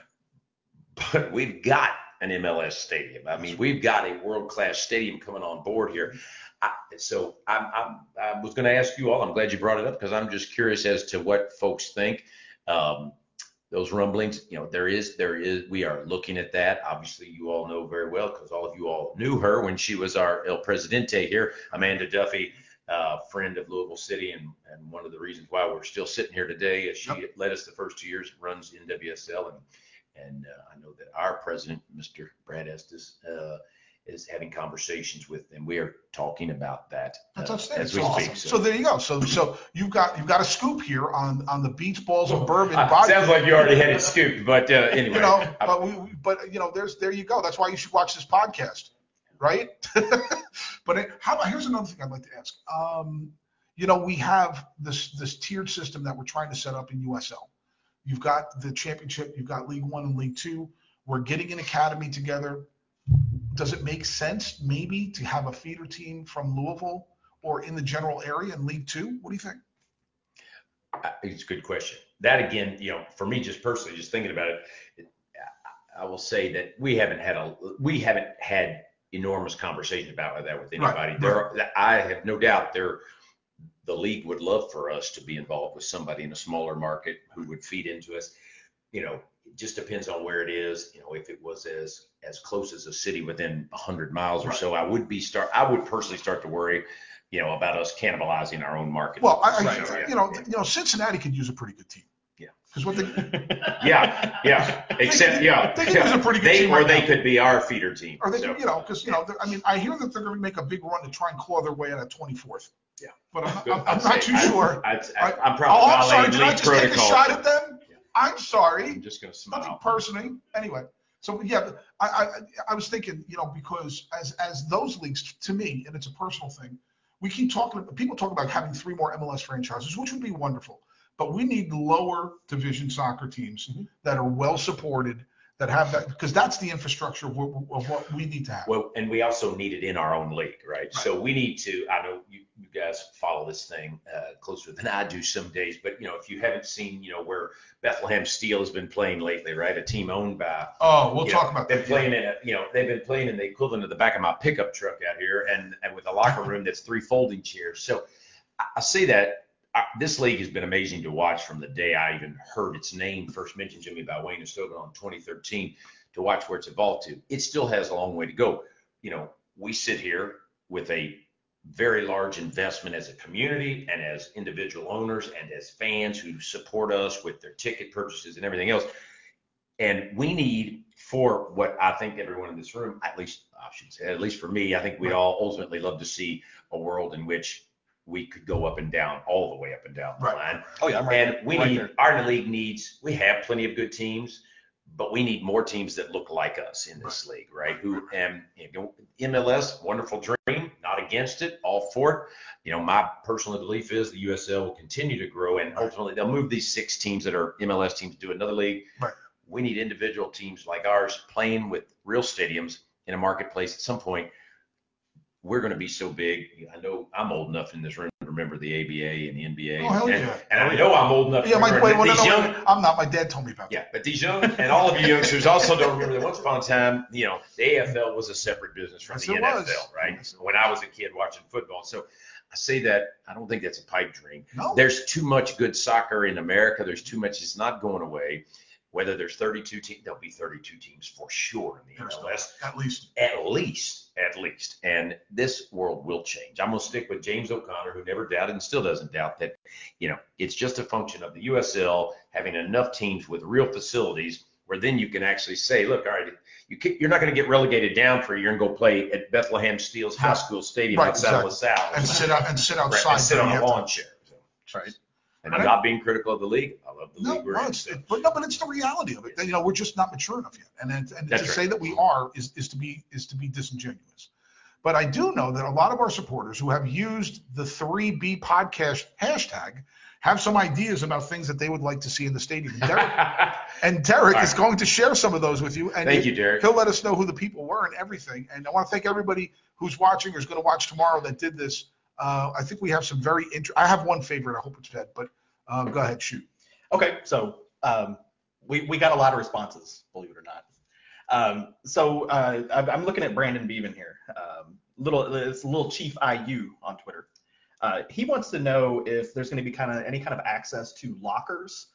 but we've got an M L S stadium. I mean, we've got a world-class stadium coming on board here. I, so I'm, I'm, I was going to ask you all, I'm glad you brought it up because I'm just curious as to what folks think. Um, those rumblings, you know, there is, there is, we are looking at that. Obviously, you all know very well because all of you all knew her when she was our El Presidente here, Amanda Duffy, uh, friend of Louisville City. And, and one of the reasons why we're still sitting here today is she yep. led us the first two years, runs N W S L and And uh, I know that our president, Mister Brad Estes, uh, is having conversations with, and we are talking about that uh, That's as we awesome. speak. So. so there you go. So so you've got you've got a scoop here on, on the Beats, Balls, and Bourbon. Uh, sounds like you already had it scooped, but uh, anyway. You know, but we, but you know, there's there you go. That's why you should watch this podcast, right? But it, how about here's another thing I'd like to ask. Um, you know, we have this this tiered system that we're trying to set up in U S L. You've got the championship. You've got League One and League Two. We're getting an academy together. Does it make sense maybe to have a feeder team from Louisville or in the general area in League Two? What do you think? I think it's a good question. That, again, you know, for me just personally, just thinking about it, I will say that we haven't had a we haven't had enormous conversations about that with anybody. Right. There, are, I have no doubt there. The league would love for us to be involved with somebody in a smaller market who would feed into us. You know, it just depends on where it is. You know, if it was as as close as a city within one hundred miles or right. so, I would be start. I would personally start to worry, you know, about us cannibalizing our own market. Well, I, right, I, you, you know, yeah. you know, Cincinnati could use a pretty good team. Yeah. Because what they yeah, yeah. Except they, yeah, they could yeah. use a pretty good they, team, or right they now. could be our feeder team. Or they, so. you know, because you know, I mean, I hear that they're going to make a big run to try and claw their way out of twenty-fourth. Yeah, but I'm, I'm, I'm not too I, sure. I, I, I'm probably. Oh, I'm sorry. Did I just protocol. take a shot at them? Yeah. I'm sorry. I'm just gonna smile. Nothing personally. Anyway, so yeah, I, I I was thinking, you know, because as as those leagues to me, and it's a personal thing, we keep talking. People talk about having three more M L S franchises, which would be wonderful. But we need lower division soccer teams mm-hmm. that are well supported, that have that, because that's the infrastructure of what, of what we need to have. Well, and we also need it in our own league, right? right. So we need to, I know you, you guys follow this thing uh, closer than I do some days, but, you know, if you haven't seen, you know, where Bethlehem Steel has been playing lately, right? A team owned by. Oh, we'll talk know, about that. They're playing in a, you know, they've been playing in the equivalent of the back of my pickup truck out here and, and with a locker room that's three folding chairs. So I, I say that. I, this league has been amazing to watch from the day I even heard its name first mentioned to me by Wayne Estopinal in twenty thirteen, to watch where it's evolved to. It still has a long way to go. You know, we sit here with a very large investment as a community and as individual owners and as fans who support us with their ticket purchases and everything else. And we need, for what I think everyone in this room, at least I should say, at least for me, I think we'd all ultimately love to see a world in which we could go up and down, all the way up and down the right. line. Oh yeah, I'm right. And we right need there. our league needs. We have plenty of good teams, but we need more teams that look like us in this right. league, right? Who and you know, M L S, wonderful dream. Not against it, all for it. You know, my personal belief is the U S L will continue to grow, and right. ultimately they'll move these six teams that are M L S teams to another league. Right. We need individual teams like ours playing with real stadiums in a marketplace at some point. We're going to be so big. I know I'm old enough in this room to remember the A B A and the N B A. Oh, hell and, yeah. and I know I'm old enough. Yeah, to my, wait, well, no, young, no, I'm not. My dad told me about yeah, that. Yeah, but these young and all of you youngsters also don't remember that once upon a time, you know, the A F L was a separate business from yes, the N F L, was. right? Yes, when I was a kid watching football. So I say that I don't think that's a pipe dream. No. There's too much good soccer in America. There's too much. It's not going away. Whether there's thirty-two teams, there'll be thirty-two teams for sure in the M L S. At least. At least. At least. And this world will change. I'm going to stick with James O'Connor, who never doubted and still doesn't doubt that, you know, it's just a function of the U S L having enough teams with real facilities where then you can actually say, look, all right, you can, you're not going to get relegated down for a year and go play at Bethlehem Steel's high school stadium right, outside exactly. of LaSalle. And sit, out, and sit outside. Right, and sit on a lawn chair. So, right. And I'm not being critical of the league. I love the no, league we're no, in. So. But no, but it's the reality of it. You know, we're just not mature enough yet. And and, and to right. say that we are is, is to be is to be disingenuous. But I do know that a lot of our supporters who have used the three B podcast hashtag have some ideas about things that they would like to see in the stadium. And Derek, and Derek right. is going to share some of those with you. And thank you, Derek. He'll let us know who the people were and everything. And I want to thank everybody who's watching or is going to watch tomorrow that did this. Uh, I think we have some very interesting – I have one favorite. I hope it's Ted, but um, go ahead. Shoot. Okay. So um, we, we got a lot of responses, believe it or not. Um, so uh, I'm looking at Brandon Beaven here. Um, little It's Little Chief I U on Twitter. Uh, he wants to know if there's going to be kind of any kind of access to lockers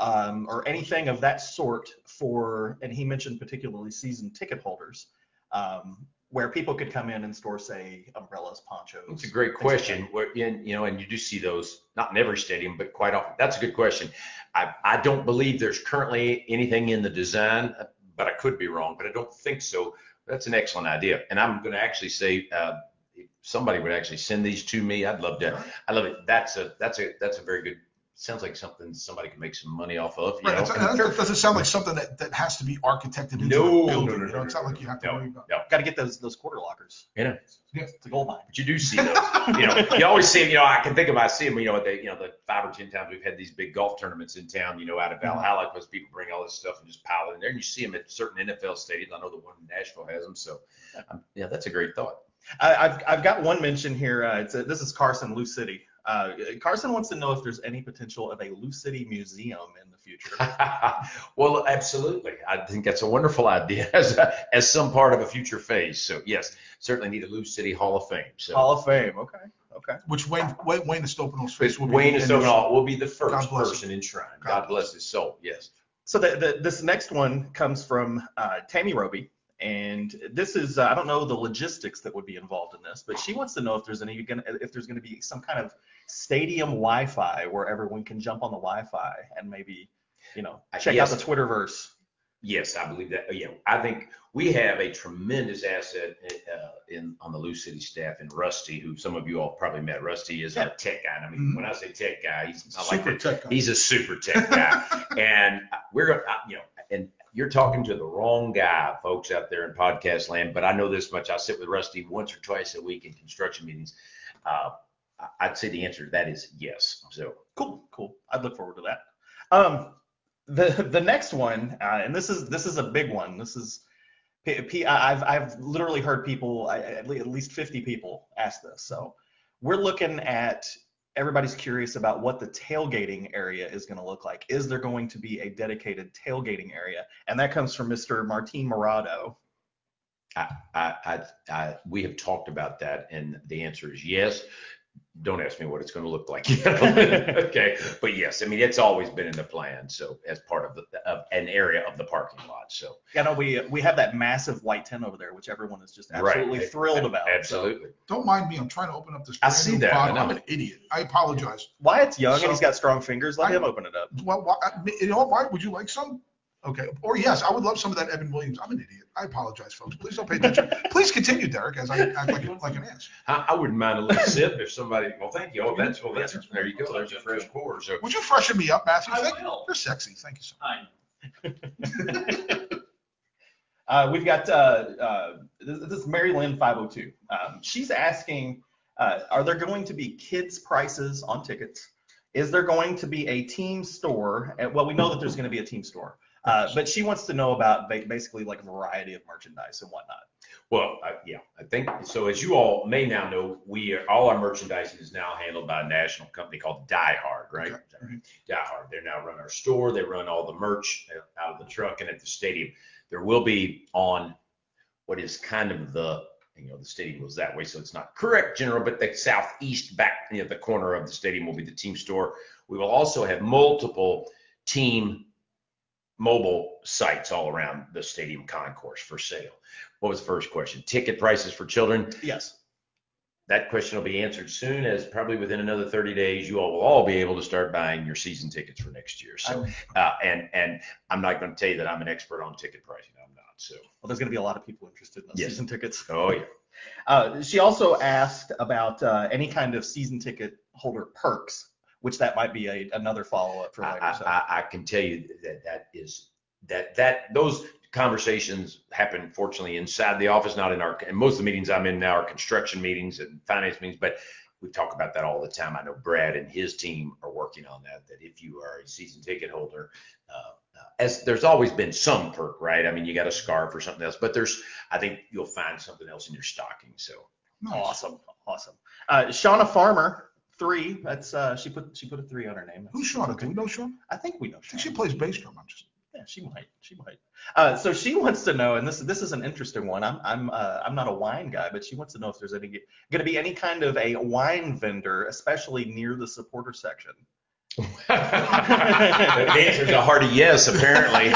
um, or anything of that sort for – and he mentioned particularly season ticket holders. Um, where people could come in and store, say, umbrellas, ponchos? It's a great question. We're in, you know, and you do see those, not in every stadium, but quite often. That's a good question. I, I don't believe there's currently anything in the design, but I could be wrong, but I don't think so. That's an excellent idea. And I'm going to actually say, uh, if somebody would actually send these to me, I'd love to. I love it. That's a, that's a, that's a very good, sounds like something somebody could make some money off of. You right. know? That sure. doesn't sound like something that, that has to be architected into no, the building. No, no, no, you know, it's not like you have to no, worry about it. No. Got to get those those quarter lockers. You know, yes. It's a gold mine. But you do see those. You know, you always see them. You know, I can think of I see them. You know, the you know the five or ten times we've had these big golf tournaments in town. You know, out of Valhalla, because mm-hmm. people bring all this stuff and just pile it in there. And you see them at certain N F L stadiums. I know the one in Nashville has them. So, um, yeah, that's a great thought. I, I've I've got one mention here. Uh, it's a, this is Carson, Lou City. Uh, Carson wants to know if there's any potential of a Lou City museum in the future. Well, absolutely. I think that's a wonderful idea as, a, as some part of a future phase. So, yes, certainly need a Lou City Hall of Fame. So. Hall of Fame, okay. Okay. Which Wayne Wayne, Wayne Estopinal's face will be. Wayne Estopinal will be the first person enshrined. God bless his soul, yes. So the, the, this next one comes from uh, Tammy Roby. And this is, uh, I don't know the logistics that would be involved in this, but she wants to know if there's any, if there's going to be some kind of stadium Wi-Fi where everyone can jump on the Wi-Fi and maybe, you know, check yes. out the Twitterverse. Yes, I believe that. Yeah, I think we have a tremendous asset uh, in on the Lou City staff in Rusty, who some of you all probably met. Rusty is yeah. a tech guy. I mean, mm-hmm. when I say tech guy, he's not super like that. He's a super tech guy. And we're going to, you know, and you're talking to the wrong guy, folks out there in podcast land, but I know this much. I sit with Rusty once or twice a week in construction meetings. Uh, I'd say the answer to that is yes. So cool, cool. I'd look forward to that. Um, the the next one, uh, and this is this is a big one. This is P, P, I've I've literally heard people, at least fifty people, ask this. So we're looking at. Everybody's curious about what the tailgating area is going to look like. Is there going to be a dedicated tailgating area? And that comes from Mister Martin Morado. I, I, I, I, we have talked about that, and the answer is yes. Don't ask me what it's going to look like. Okay, but yes, I mean it's always been in the plan. So as part of, the, of an area of the parking lot. So yeah, no, we we have that massive white tent over there, which everyone is just absolutely right. thrilled about. Absolutely. So. Don't mind me. I'm trying to open up this. I see that. And I'm an idiot. I apologize. Wyatt's young so, and he's got strong fingers. Let I, him open it up. Well, why, you know, why would you like some? Okay. Or yes, I would love some of that Evan Williams. I'm an idiot. I apologize, folks. Please don't pay attention. Please continue, Derek, as I act like, like an ass. I, I wouldn't mind a little sip if somebody. Well, thank you. Oh, that's well. That's there you go. There's a fresh pour. So. Would you freshen me up, Matthew? I thank will. You. You're sexy. Thank you so much. uh, we've got uh, uh, this, this is Mary Lynn five oh two. Um, she's asking, uh, are there going to be kids' prices on tickets? Is there going to be a team store? And, well, we know that there's going to be a team store. Uh, but she wants to know about basically like a variety of merchandise and whatnot. Well, uh, yeah, I think so. As you all may now know, we are, all our merchandising is now handled by a national company called Die Hard, right? Okay. Die Hard. They now run our store. They run all the merch out of the truck and at the stadium. There will be on what is kind of the, you know, the stadium was that way, so it's not correct, General, but the southeast back, you know, the corner of the stadium will be the team store. We will also have multiple team mobile sites all around the stadium concourse for sale. What was the first question? Ticket prices for children? Yes. That question will be answered soon, as probably within another thirty days, you all will all be able to start buying your season tickets for next year. So, uh, and and I'm not going to tell you that I'm an expert on ticket pricing. I'm not. So, well, there's going to be a lot of people interested in those yes. season tickets. Oh yeah. Uh, she also asked about uh, any kind of season ticket holder perks, which that might be a, another follow-up for later. I, so. I, I can tell you that that is that that those conversations happen fortunately inside the office, not in our, and most of the meetings I'm in now are construction meetings and finance meetings, but we talk about that all the time. I know Brad and his team are working on that, that if you are a season ticket holder, uh, as there's always been some perk, right? I mean, you got a scarf or something else, but there's, I think you'll find something else in your stocking. So nice. Awesome. Awesome. Uh, Shauna Farmer, three. That's uh, she put she put a three on her name. That's Who's Shauna? Okay. Do we know Shauna? I think we know Shauna. I think she plays bass drum. I'm just yeah, she might. She might. Uh, so she wants to know, and this this is an interesting one. I'm I'm uh, I'm not a wine guy, but she wants to know if there's any going to be any kind of a wine vendor, especially near the supporter section. The answer is a hearty yes, apparently.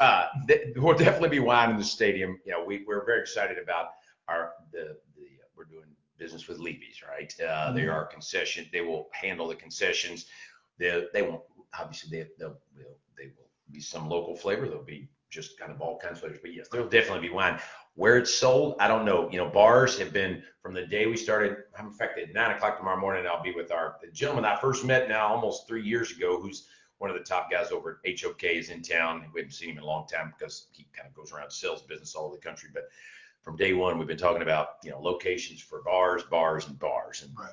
uh, th- there will definitely be wine in the stadium. You know, we, we're very excited about our the, the uh, we're doing business with Levy's, right? Uh, they are concession. They will handle the concessions. They they won't obviously they they'll, they'll they will be some local flavor. There'll be just kind of all kinds of flavors. But yes, there'll definitely be wine. Where it's sold, I don't know. You know, bars have been, from the day we started, I'm affected at nine o'clock tomorrow morning, I'll be with our the gentleman I first met now almost three years ago, who's one of the top guys over at H O K, is in town. We haven't seen him in a long time because he kind of goes around, sells business all over the country. But from day one, we've been talking about, you know, locations for bars, bars, and bars. And right.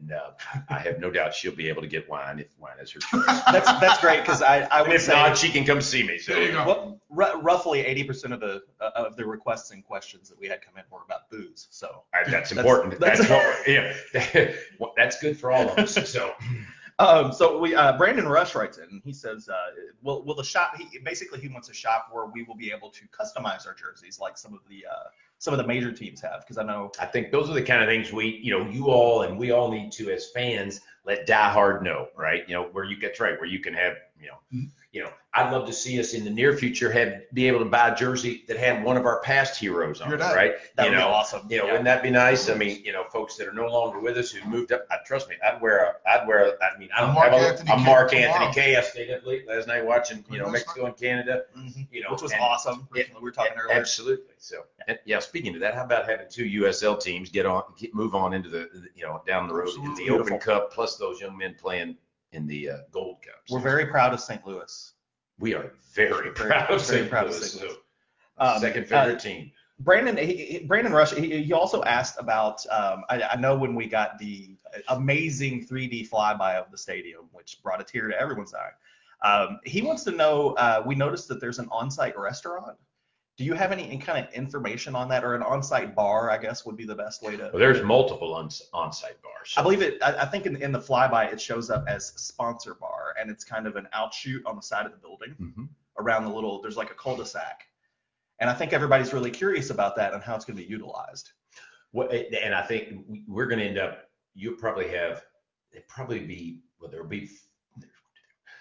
and uh, I have no doubt she'll be able to get wine if wine is her choice. That's that's great, because I, I would if say. If not, she can come see me. So there you go. Well, r- roughly eighty percent of the uh, of the requests and questions that we had come in were about booze. So I, that's important. That's, that's, that's, yeah, that, well, that's good for all of us. So. Um, so we, uh, Brandon Rush writes in, and he says, uh, will, will the shop, he, basically he wants a shop where we will be able to customize our jerseys like some of the, uh, some of the major teams have. Cause I know, I think those are the kind of things we, you know, you all, and we all need to, as fans, let Die Hard know, right? You know, where you get, right, where you can have, you know, mm-hmm. you know, I'd love to see us in the near future have, be able to buy a jersey that had one of our past heroes on it, right? That would be awesome. You know, yeah. Wouldn't that be nice? I mean, you know, folks that are no longer with us who moved up, I, trust me, I'd wear a, I'd wear a, I mean, I don't have a, a Mark Anthony Kaye. I stayed up late last night watching, you know, Mexico and Canada, mm-hmm. you know. Which was and, awesome. Yeah, we were talking earlier. Absolutely. So, and, yeah, speaking of that, how about having two U S L teams get on, get, move on into the, the, you know, down the road in the Open Cup, plus those young men playing in the uh, Gold Cup. We're very proud of Saint Louis. We are very, very proud of Saint Louis. Louis. Um, Second favorite uh, team. Brandon he, Brandon Rush, he, he also asked about, um, I, I know when we got the amazing three D flyby of the stadium, which brought a tear to everyone's eye. Um, he wants to know, uh, we noticed that there's an on-site restaurant. Do you have any kind of information on that, or an on-site bar, I guess, would be the best way to... Well, there's multiple on, on-site bars. I believe it, I, I think in, in the flyby, it shows up as sponsor bar, and it's kind of an outshoot on the side of the building, mm-hmm. around the little, there's like a cul-de-sac. And I think everybody's really curious about that and how it's going to be utilized. Well, and I think we're going to end up, you'll probably have, it'll probably be, well, there'll be...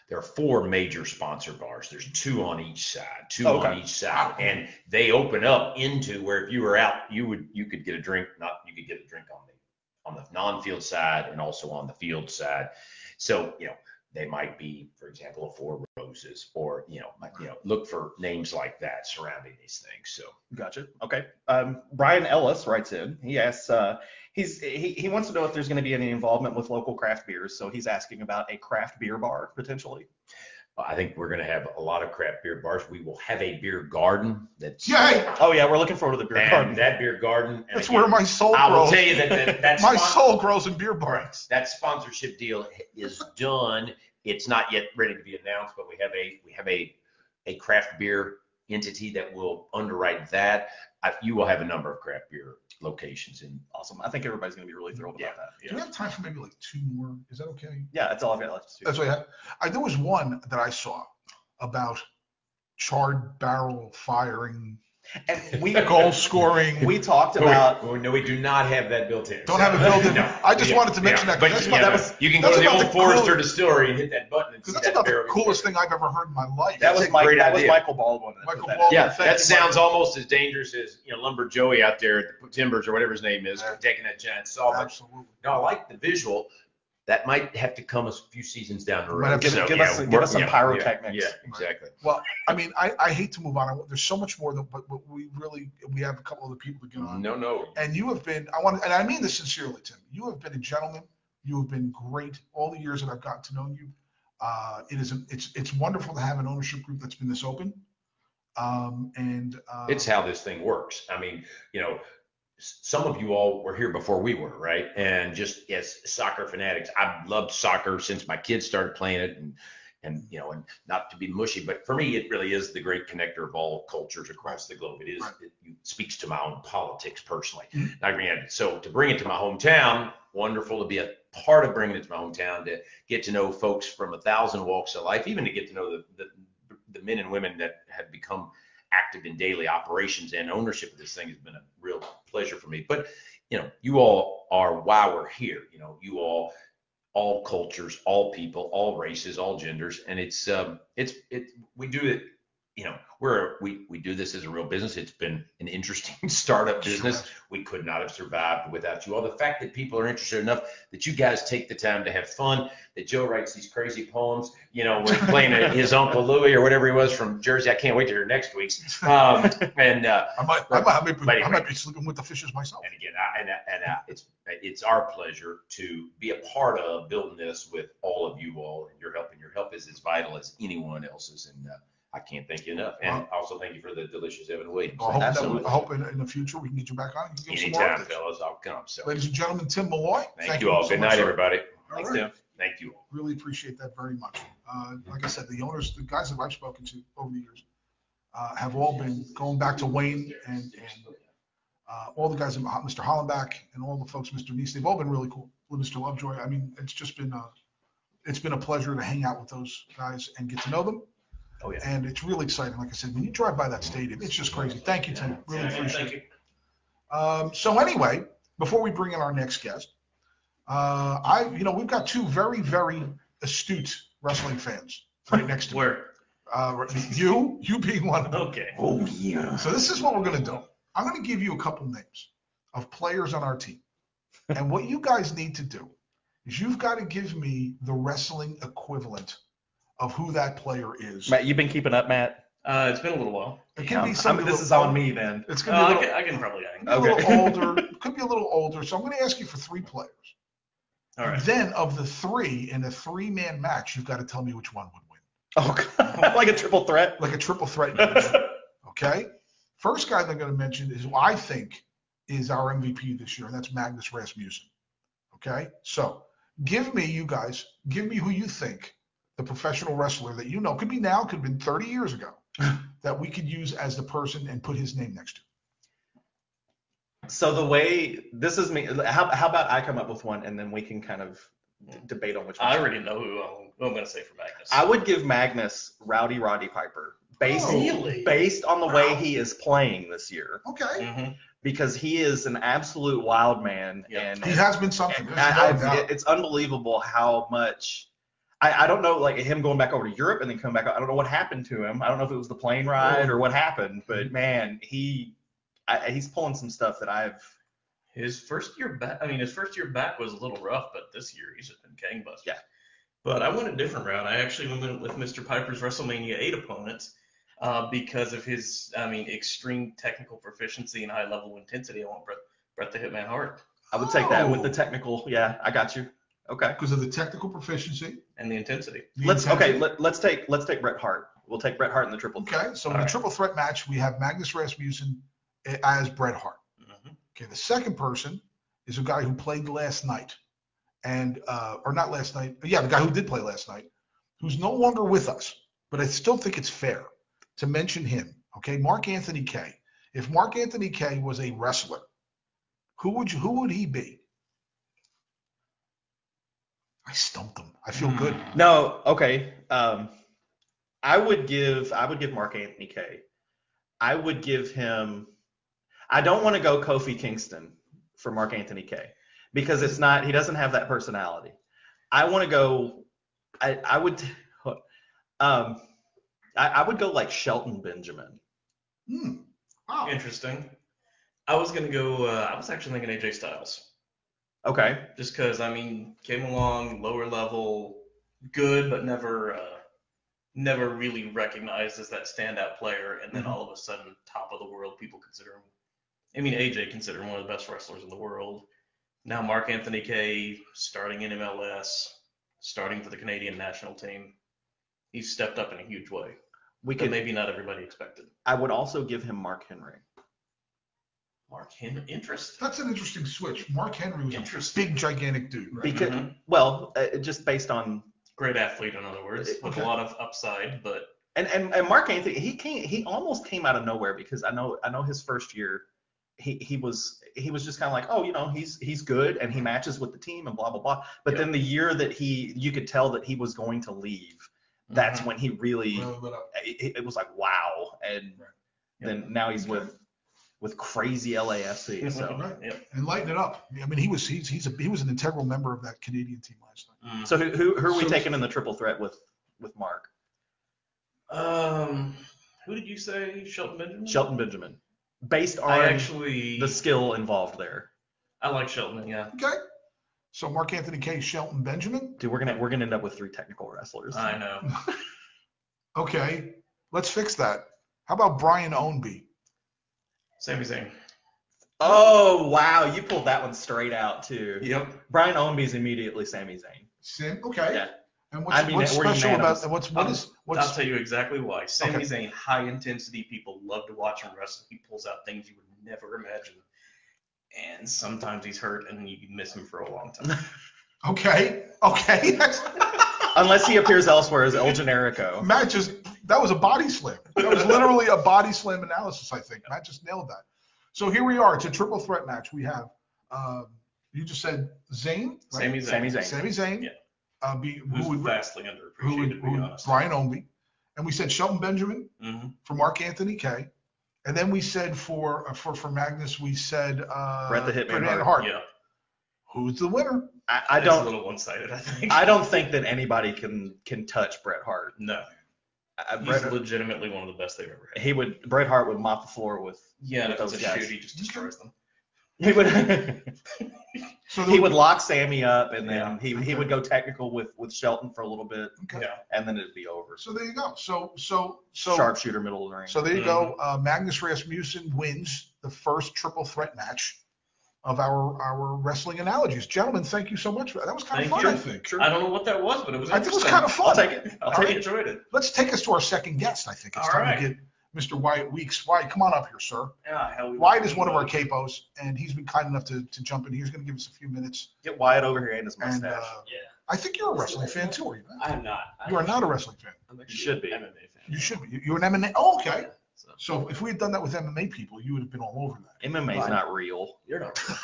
There are four major sponsor bars. There's two on each side, two okay. on each side, and they open up into where if you were out, you would you could get a drink. Not you could get a drink on the on the non-field side and also on the field side. So you know they might be, for example, a Four Roses, or you know might, you know look for names like that surrounding these things. So gotcha. Okay. Um, Brian Ellis writes in. He asks. Uh, He's he, he wants to know if there's going to be any involvement with local craft beers, so he's asking about a craft beer bar potentially. I think we're going to have a lot of craft beer bars. We will have a beer garden. That's Yay! Oh yeah, we're looking forward to the beer and garden. That beer garden. And that's again, where my soul I grows. I will tell you that, that that's my sponsor, soul grows in beer bars. That sponsorship deal is done. It's not yet ready to be announced, but we have a we have a a craft beer entity that will underwrite that. I, you will have a number of craft beer locations and awesome. I think everybody's going to be really thrilled yeah. about that. Yeah. Do we have time for maybe like two more? Is that okay? Yeah, that's all I've got left. That's what I have. I, there was one that I saw about charred barrel firing, and we goal scoring. We talked about. Oh, no, we do not have that built in. Don't so. have it built in. No. I just yeah. wanted to mention yeah. that. But that's yeah. that was, you can go to the Old the Forester cool, distillery and hit that button. Because that's that about the coolest thing I've ever heard in my life. That, that was Mike, that was Michael Baldwin. Michael Baldwin. Yeah, that, that sounds Michael. almost as dangerous as you know Lumber Joey out there at the Timbers or whatever his name is yeah. taking that giant saw. Absolutely. No, I like the visual. That might have to come a few seasons down the road. Give, so, give, yeah, us, give us some yeah, pyrotechnics. Yeah, yeah, exactly. Well, I mean, I, I hate to move on. I, there's so much more, than, but, but we really we have a couple other people to get on. No, no. And you have been, I want, and I mean this sincerely, Tim. You have been a gentleman. You have been great all the years that I've gotten to know you. Uh, it is a, it's it's wonderful to have an ownership group that's been this open. Um, and uh, it's how this thing works. I mean, you know. Some of you all were here before we were, right? And just as soccer fanatics, I've loved soccer since my kids started playing it, and and you know, and not to be mushy, but for me, it really is the great connector of all cultures across the globe. It is. Right. It, it speaks to my own politics personally. Mm-hmm. Now, granted, so to bring it to my hometown, wonderful to be a part of bringing it to my hometown, to get to know folks from a thousand walks of life, even to get to know the the, the men and women that have become active in daily operations and ownership of this thing has been a real pleasure for me. But, you know, you all are why we're here. You know, you all, all cultures, all people, all races, all genders. And it's, um, it's, it, we do it you know, we're, we, we do this as a real business. It's been an interesting startup business. Sure. We could not have survived without you all. The fact that people are interested enough that you guys take the time to have fun, that Joe writes these crazy poems, you know, when playing a, his Uncle Louie or whatever he was from Jersey. I can't wait to hear next week's. Um, and uh, I might, I might, be, anyway, I might be sleeping with the fishes myself. And again, I, and, and I, it's, it's our pleasure to be a part of building this with all of you all, and your help, and your help is as vital as anyone else's. And, uh, I can't thank you enough. And well, also thank you for the delicious Evan Williams. I hope, so we, I hope in, in the future we can get you back on. You can Anytime, fellas, I'll come. So. Ladies and gentlemen, Tim Malloy. Thank, thank you all. So Good night, sir. everybody. All Thanks, right. Tim. Thank you all. Really appreciate that very much. Uh, like I said, the owners, the guys that I've spoken to over the years uh, have all been going back to Wayne and, and uh, all the guys, Mister Hollenbach and all the folks, Mister Neese, they've all been really cool. With Mister Lovejoy, I mean, it's just been a, it's been a pleasure to hang out with those guys and get to know them. Oh, yeah. And it's really exciting. Like I said, when you drive by that stadium, it's just crazy. Thank you, Tim. Really appreciate it. Um, so anyway, before we bring in our next guest, uh, I, you know, we've got two very, very astute wrestling fans right next to Where? me. Uh, you, you being one of them. Okay. Oh, yeah. So this is what we're going to do. I'm going to give you a couple names of players on our team. And what you guys need to do is you've got to give me the wrestling equivalent of who that player is. Matt, you've been keeping up, Matt? Uh, it's been a little while. It can yeah, be something. I mean, this is on old. me then. It's gonna be uh, a little, I, can, I can probably. Hang. A okay. little older. Could be a little older. So I'm going to ask you for three players. All right. And then of the three in a three-man match, you've got to tell me which one would win. Oh, God. Like a triple threat. Like a triple threat. Okay. First guy that I'm going to mention is who I think is our M V P this year, and that's Magnus Rasmussen. Okay. So give me, you guys, give me who you think. The professional wrestler that you know, could be now, could have been thirty years ago, that we could use as the person and put his name next to. So the way this is me, how, how about I come up with one and then we can kind of d- debate on which one. I already know who I'm, who I'm going to say for Magnus. I would give Magnus Rowdy Roddy Piper based, oh, really? based on the wow. way he is playing this year. Okay. Mm-hmm. Because he is an absolute wild man. Yep. And he has been something. I, I, it, it's unbelievable how much. I, I don't know, like him going back over to Europe and then coming back. I don't know what happened to him. I don't know if it was the plane ride or what happened, but man, he I, he's pulling some stuff that I've. His first year back, I mean, his first year back was a little rough, but this year he's just been gangbusters. Yeah. But I went a different route. I actually went with Mister Piper's WrestleMania eight opponents uh, because of his, I mean, extreme technical proficiency and high level intensity. I want Brett, Brett the Hitman Hart. I would take that with the technical. Yeah, I got you. Okay. Because of the technical proficiency and the intensity. The let's intensity. okay. Let, let's take let's take Bret Hart. We'll take Bret Hart in the triple. Okay. So All in right. the triple threat match, we have Magnus Rasmussen as Bret Hart. Mm-hmm. Okay. The second person is a guy who played last night, and uh, or not last night. Yeah, the guy who did play last night, who's no longer with us. But I still think it's fair to mention him. Okay, Mark Anthony Kay. If Mark Anthony Kay was a wrestler, who would you, who would he be? I stumped him. I feel good. No, okay. Um, I would give I would give Mark Anthony Kay. I would give him. I don't want to go Kofi Kingston for Mark Anthony Kay because it's not. He doesn't have that personality. I want to go. I I would. Um, I, I would go like Shelton Benjamin. Hmm. Wow. Interesting. I was gonna go. Uh, I was actually thinking A J Styles. Okay. Just because, I mean, came along lower level, good, but never uh, never really recognized as that standout player. And then mm-hmm. all of a sudden, top of the world, people consider him. I mean, A J considered him one of the best wrestlers in the world. Now Mark Anthony Kay starting in M L S, starting for the Canadian national team. He's stepped up in a huge way. We could maybe not everybody expected. I would also give him Mark Henry. Mark Henry, interest. That's an interesting switch. Mark Henry was a big, gigantic dude. Right? Because, mm-hmm. well, uh, just based on great athlete, in other words, with okay. a lot of upside, but and, and and Mark Anthony, he came, he almost came out of nowhere because I know, I know his first year, he he was he was just kind of like, oh, you know, he's he's good and he matches with the team and blah blah blah. But yep. then the year that he, you could tell that he was going to leave, that's mm-hmm. when he really, really it, it was like wow, and right. yep. then now he's okay. with. with crazy L A F C, so right. yep. and lighten it up. I mean, he was he's he's a, he was an integral member of that Canadian team last night. Mm. So who who, who are we so, taking in the triple threat with with Mark? Um, Who did you say? Shelton Benjamin? Shelton Benjamin. Based on I actually, the skill involved there. I like Shelton, yeah. Okay. So Mark Anthony K, Shelton Benjamin? Dude, we're gonna we're gonna end up with three technical wrestlers. I know. Okay. Let's fix that. How about Brian Ownby? Sami Zayn. Oh wow, you pulled that one straight out too. Yep. Brian Ownby's immediately Sami Zayn. Sam, okay. Yeah. And what's, I mean, what's special unanimous. about what's what um, is what's I'll tell you exactly why. Sami okay. Zayn, high intensity, people love to watch him wrestle. He pulls out things you would never imagine. And sometimes he's hurt and you miss him for a long time. Okay. Okay. Unless he appears elsewhere as El Generico. Matt just that was a body slam. That was literally a body slam analysis, I think. Matt just nailed that. So here we are. It's a triple threat match. We have um, you just said Zayn, right? Sami Zayn. Sami Zayn. Sami Zayn. Yeah. Uh, be, who would vastly underappreciated, who would, who Brian Ownby, and we said Shelton Benjamin mm-hmm. for Mark Anthony K, and then we said for uh, for for Magnus we said uh, Brett the Hitman Hart. Hart. Yeah. Who's the winner? I, I don't. A little one-sided, I think. I don't think that anybody can can touch Bret Hart. No. Uh, He's Bret, legitimately one of the best they've ever had. He would. Bret Hart would mop the floor with yeah. With those a guys. Shoot, he just destroys them. He would so he would be, lock Sammy up, and then yeah, he, okay. he would go technical with, with Shelton for a little bit, okay. and then it'd be over. So there you go. So so so sharpshooter middle of the ring. So there you mm-hmm. go. Uh, Magnus Rasmussen wins the first triple threat match of our our wrestling analogies, gentlemen. Thank you so much for that. That was kind thank of fun. You. I think. Sure. I don't know what that was, but it was. I think it was kind of fun. I'll take it. I'll take right. enjoyed it. Let's take us to our second guest. I think it's All time right. to get. Mister Wyatt Weeks. Wyatt, come on up here, sir. Yeah, hell Wyatt is one of our capos, and he's been kind enough to, to jump in. He's going to give us a few minutes. Get Wyatt over here and his mustache. And, uh, yeah. I think you're a wrestling fan, too, are you not? I'm not. I'm you are not a wrestling fan. I'm you should be. M M A fan. You should be. You're an M M A. Oh, okay. Yeah, so. so if we had done that with M M A people, you would have been all over that. M M A's Wyatt. Not real. You're not real.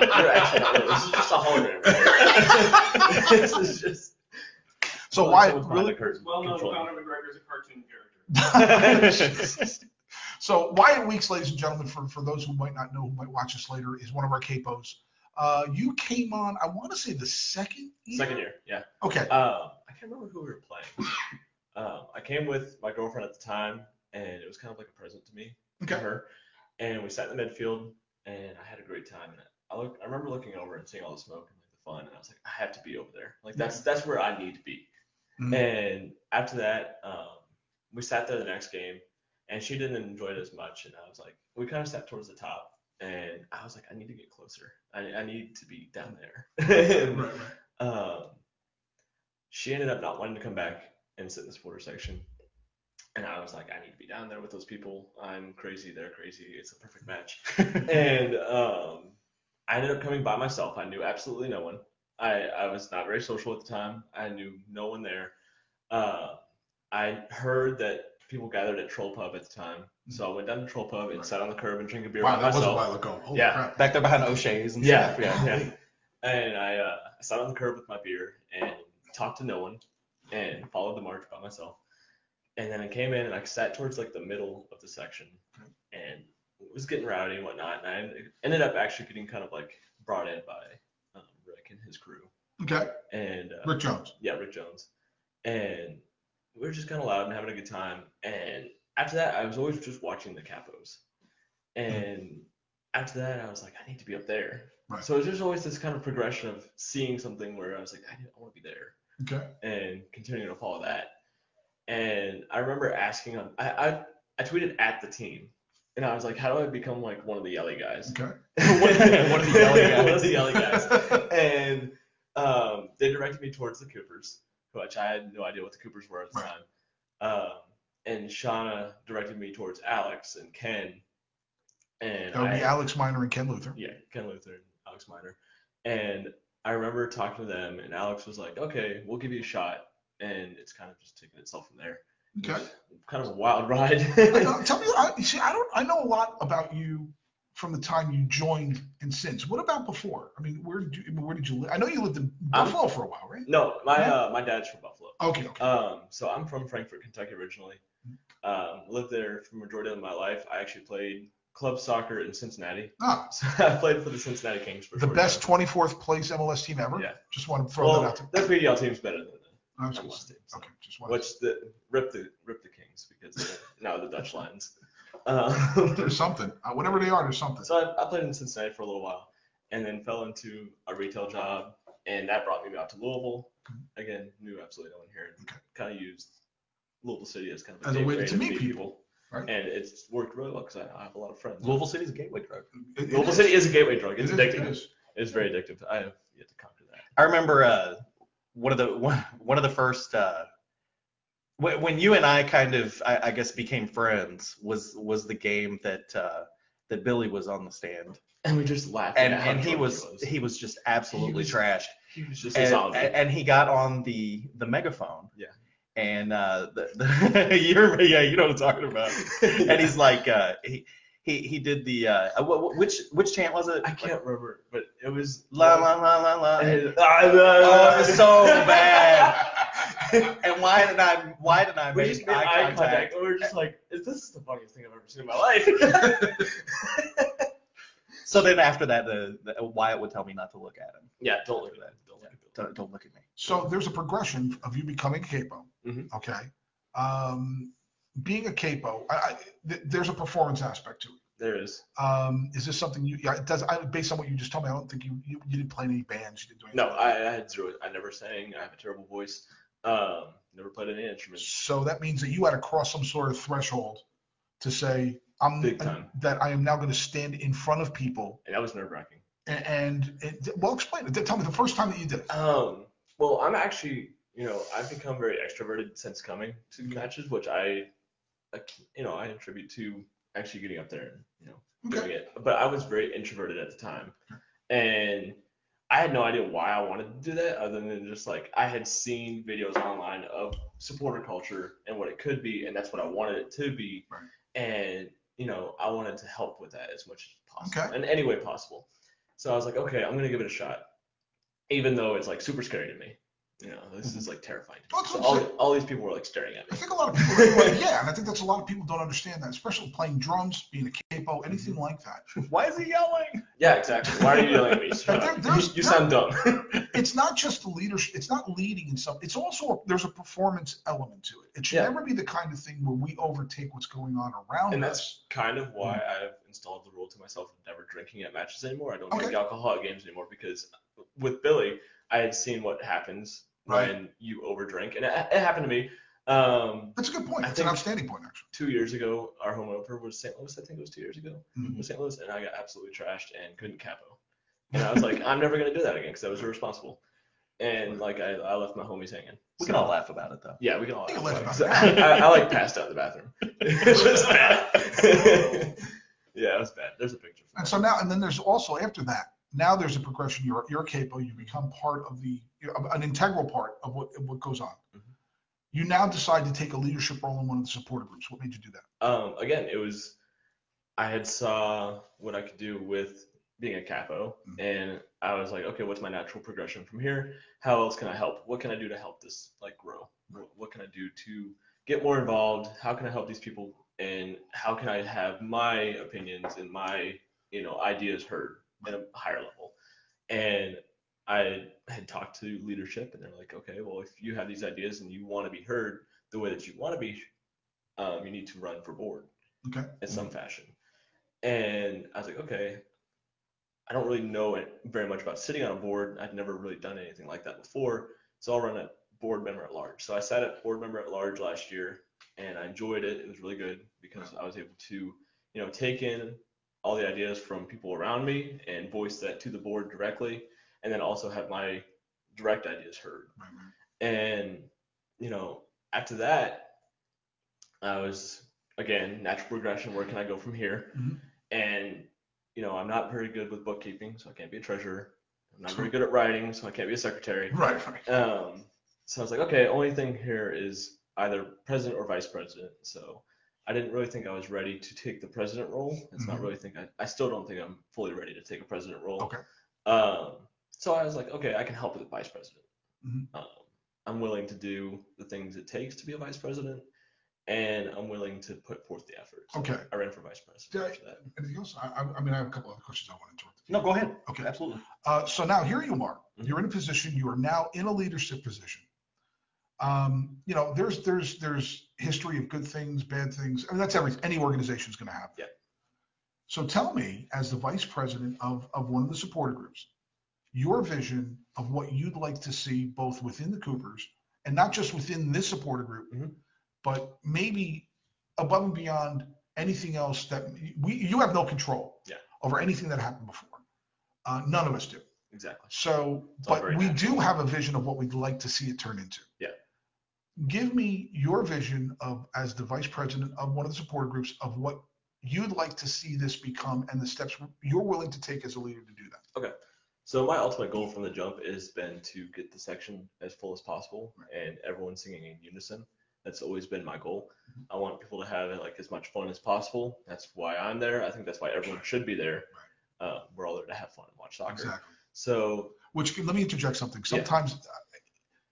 You're actually not real. This is just a hologram. This is just. So well, Wyatt really. Well known Conor McGregor's a cartoon character. So Wyatt Weeks, ladies and gentlemen, for, for those who might not know, who might watch us later, is one of our capos. Uh, you came on, I want to say the second year? Second year, yeah. Okay. Uh, I can't remember who we were playing. um, I came with my girlfriend at the time, and it was kind of like a present to me, okay. to her. And we sat in the midfield, and I had a great time. And I, look, I remember looking over and seeing all the smoke and like the fun, and I was like, I have to be over there. Like that's that's where I need to be. Mm-hmm. And after that, um, we sat there the next game, and she didn't enjoy it as much. And I was like, we kind of sat towards the top, and I was like, I need to get closer. I, I need to be down there. And, right, right. Um, she ended up not wanting to come back and sit in the supporter section. And I was like, I need to be down there with those people. I'm crazy. They're crazy. It's a perfect match. And um, I ended up coming by myself. I knew absolutely no one. I, I was not very social at the time. I knew no one there. Uh, I heard that people gathered at Troll Pub at the time, so I went down to Troll Pub and right. sat on the curb and drank a beer wow, by myself. Wow, that was a while ago. Holy yeah, crap. Back there behind O'Shea's and yeah, stuff. Yeah, yeah. And I uh, sat on the curb with my beer and talked to no one and followed the march by myself. And then I came in and I sat towards like the middle of the section and it was getting rowdy and whatnot. And I ended up actually getting kind of like brought in by um, Rick and his crew. Okay. And uh, Rick Jones. Yeah, Rick Jones. And we were just kind of loud and having a good time. And after that, I was always just watching the capos. And mm. after that, I was like, I need to be up there. Right. So it was just always this kind of progression of seeing something where I was like, I, I want to be there. Okay. And continuing to follow that. And I remember asking on, I, I I tweeted at the team. And I was like, how do I become like one of the yelly guys? Okay. one, of the, one of the yelly guys. One of the yelly guys. And um, they directed me towards the Coopers, which I had no idea what the Coopers were at the right. time. Um, and Shauna directed me towards Alex and Ken. And that would I, be Alex Minor and Ken Luther. Yeah, Ken Luther and Alex Minor. And I remember talking to them, and Alex was like, okay, we'll give you a shot. And it's kind of just taking itself from there. Okay. It's kind of a wild ride. I know, tell me, I, see, I don't, I know a lot about you from the time you joined and since. What about before? I mean, where did you where did you live? I know you lived in Buffalo um, for a while, right? No, my yeah. uh, my dad's from Buffalo. Okay, okay. Um, so I'm from Frankfort, Kentucky originally. Um, lived there for the majority of my life. I actually played club soccer in Cincinnati. Ah. So I played for the Cincinnati Kings for the best time. twenty-fourth place M L S team ever. Yeah. Just want to throw well, that out there. The P D L team's better than that. I was going to say, okay, just one. What's the rip the rip the Kings because now the Dutch Lions. Um, there's something, uh, whatever they are, there's something. So I, I played in Cincinnati for a little while, and then fell into a retail job, and that brought me out to Louisville. Mm-hmm. Again, knew absolutely no one here, and okay. kind of used Louisville City as kind of a, as a way to, to meet people. people. Right. And it's worked really well because I, I have a lot of friends. Louisville City is a gateway drug. It, it Louisville is. City is a gateway drug. It's it addictive. Is, it is. It's very addictive. I have yet to conquer that. I remember uh, one of the one, one of the first uh, w- when you and I kind of I, I guess became friends was was the game that uh, that Billy was on the stand and we just laughed. And at and he was, he was he was just absolutely he was, trashed. He was just and, and, and he got on the the megaphone. Yeah. And uh, the, the you're, yeah, you know what I'm talking about. Yeah. And he's like, uh, he he he did the uh, which which chant was it? I can't like, remember, but it was la la la la la. And, oh, it was so bad. And why did I why did I we make eye, eye contact? contact. We were just like, is this the funniest thing I've ever seen in my life? So then after that, the, the Wyatt would tell me not to look at him. Yeah, don't look at that. Don't look at, don't, don't look at me. So there's a progression of you becoming a capo. Mm-hmm. Okay. Um, being a capo, I, I, th- there's a performance aspect to it. There is. Um, is this something you? Yeah, it does. I, based on what you just told me, I don't think you you, you didn't play any bands. You didn't do anything. No, I, I had zero. I never sang. I have a terrible voice. Um, never played any instrument. So that means that you had to cross some sort of threshold to say I'm Big time. I, that I am now going to stand in front of people. And that was nerve wracking. And, and it, well, explain it. Tell me the first time that you did it. Um, well, I'm actually. You know, I've become very extroverted since coming to mm-hmm. matches, which I, you know, I attribute to actually getting up there and, you know, okay. doing it. But I was very introverted at the time. And I had no idea why I wanted to do that other than just, like, I had seen videos online of supporter culture and what it could be, and that's what I wanted it to be. Right. And, you know, I wanted to help with that as much as possible, okay. in any way possible. So I was like, okay, I'm going to give it a shot, even though it's, like, super scary to me. You know, this is like terrifying. So all, all these people were like staring at me. I think a lot of people, like, yeah, and I think that's a lot of people don't understand that, especially playing drums, being a capo, anything mm-hmm. like that. Why is he yelling? Yeah, exactly. Why are you yelling at me? There, you you there, sound dumb. It's not just the leadership. It's not leading in some. It's also a, there's a performance element to it. It should yeah. never be the kind of thing where we overtake what's going on around and us. And that's kind of why mm-hmm. I've installed the rule to myself of never drinking at matches anymore. I don't okay. drink alcohol at games anymore because with Billy, I had seen what happens. Right. When you overdrink, and it, it happened to me. Um, That's a good point. That's an outstanding point, actually. Two years ago, our home opener was Saint Louis. I think it was two years ago. Mm-hmm. It was Saint Louis, and I got absolutely trashed and couldn't capo. And I was like, I'm never gonna do that again because that was irresponsible. And like, I, I left my homies hanging. We so, can all laugh about it, though. Yeah, we can all. We can laugh about it. About it. I, I like passed out in the bathroom. It was bad. Yeah, it was bad. There's a picture. And so now, and then there's also after that. Now there's a progression. You're you're capo. You become part of the you know, an integral part of what what goes on. Mm-hmm. You now decide to take a leadership role in one of the supporter groups. What made you do that? Um, again, it was I had saw what I could do with being a capo, mm-hmm. and I was like, okay, what's my natural progression from here? How else can I help? What can I do to help this like grow? Right. What can I do to get more involved? How can I help these people? And how can I have my opinions and my you know ideas heard? At a higher level. And I had talked to leadership and they're like, okay, well, if you have these ideas and you want to be heard the way that you want to be, um, you need to run for board okay. in some fashion. And I was like, okay, I don't really know very much about sitting on a board. I'd never really done anything like that before. So I'll run a board member at large. So I sat at board member at large last year and I enjoyed it. It was really good because I was able to, you know, take in all the ideas from people around me and voice that to the board directly, and then also have my direct ideas heard. Mm-hmm. And, you know, after that, I was, again, natural progression, where can I go from here? Mm-hmm. And, you know, I'm not very good with bookkeeping, so I can't be a treasurer. I'm not very good at writing, so I can't be a secretary. Right. Um, so I was like, okay, only thing here is either president or vice president. So I didn't really think I was ready to take the president role. It's mm-hmm. not really think I, I still don't think I'm fully ready to take a president role. Okay. Um, so I was like, okay, I can help with the vice president. Mm-hmm. Um, I'm willing to do the things it takes to be a vice president, and I'm willing to put forth the effort. So okay. I ran for vice president. Did I, that. Anything else? I, I mean, I have a couple other questions I want to interrupt. No, go ahead. Okay, absolutely. Uh, so now here you are. Mm-hmm. You're in a position. You are now in a leadership position. um, you know, there's there's there's history of good things, bad things. I mean, that's every any organization's going to have. Yeah. So tell me, as the vice president of of one of the supporter groups, your vision of what you'd like to see both within the Coopers and not just within this supporter group, mm-hmm. but maybe above and beyond anything else that we you have no control yeah. over anything that happened before. Uh, none of us do. Exactly. So, it's but we natural. do have a vision of what we'd like to see it turn into. Yeah. Give me your vision of, as the vice president of one of the supporter groups, of what you'd like to see this become and the steps you're willing to take as a leader to do that. Okay. So my ultimate goal from the jump has been to get the section as full as possible and everyone singing in unison. That's always been my goal. I want people to have like as much fun as possible. That's why I'm there. I think that's why everyone should be there. Uh, we're all there to have fun and watch soccer. Exactly. So, which let me interject something. Sometimes yeah.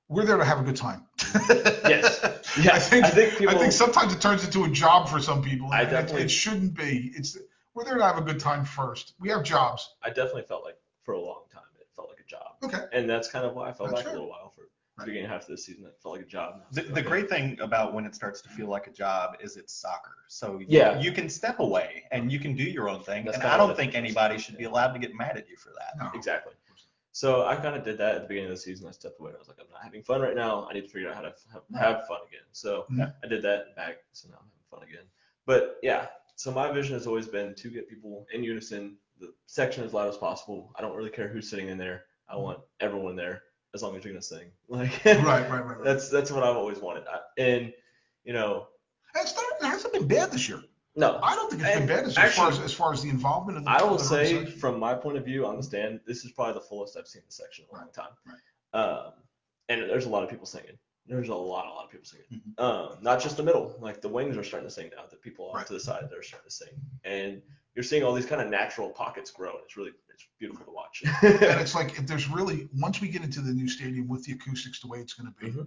we're there to have a good time. yes. Yeah. I think I think, people, I think sometimes it turns into a job for some people. I definitely, it shouldn't be. It's we're there to have a good time first. We have jobs. I definitely felt like for a long time it felt like a job. Okay. And that's kind of why I felt that's like true. a little while for. Right. Beginning half of the season, it felt like a job. The, the great thing about when it starts to feel like a job is it's soccer. So yeah. you, you can step away and you can do your own thing. That's and I don't think anybody should be allowed to get mad at you for that. No. Exactly. So I kind of did that at the beginning of the season. I stepped away and I was like, I'm not having fun right now. I need to figure out how to have, have fun again. So yeah. I did that back. So now I'm having fun again. But yeah, so my vision has always been to get people in unison, the section as loud as possible. I don't really care who's sitting in there. I want everyone there. As long as you're gonna sing, like right, right, right, right. That's that's what I've always wanted, I, and you know, it's not, it hasn't been bad this year. No, I don't think it's been bad this year. As far as, as far as the involvement of the, I will say, from my point of view on the stand, this is probably the fullest I've seen the section in a long time. Right. Um, and there's a lot of people singing. There's a lot, a lot of people singing. Mm-hmm. Um, not just the middle, like the wings are starting to sing now. The people off right. to the side, they're starting to sing, and you're seeing all these kind of natural pockets grow, and it's really it's beautiful to watch. And it's like, if there's really, once we get into the new stadium with the acoustics the way it's going to be, mm-hmm.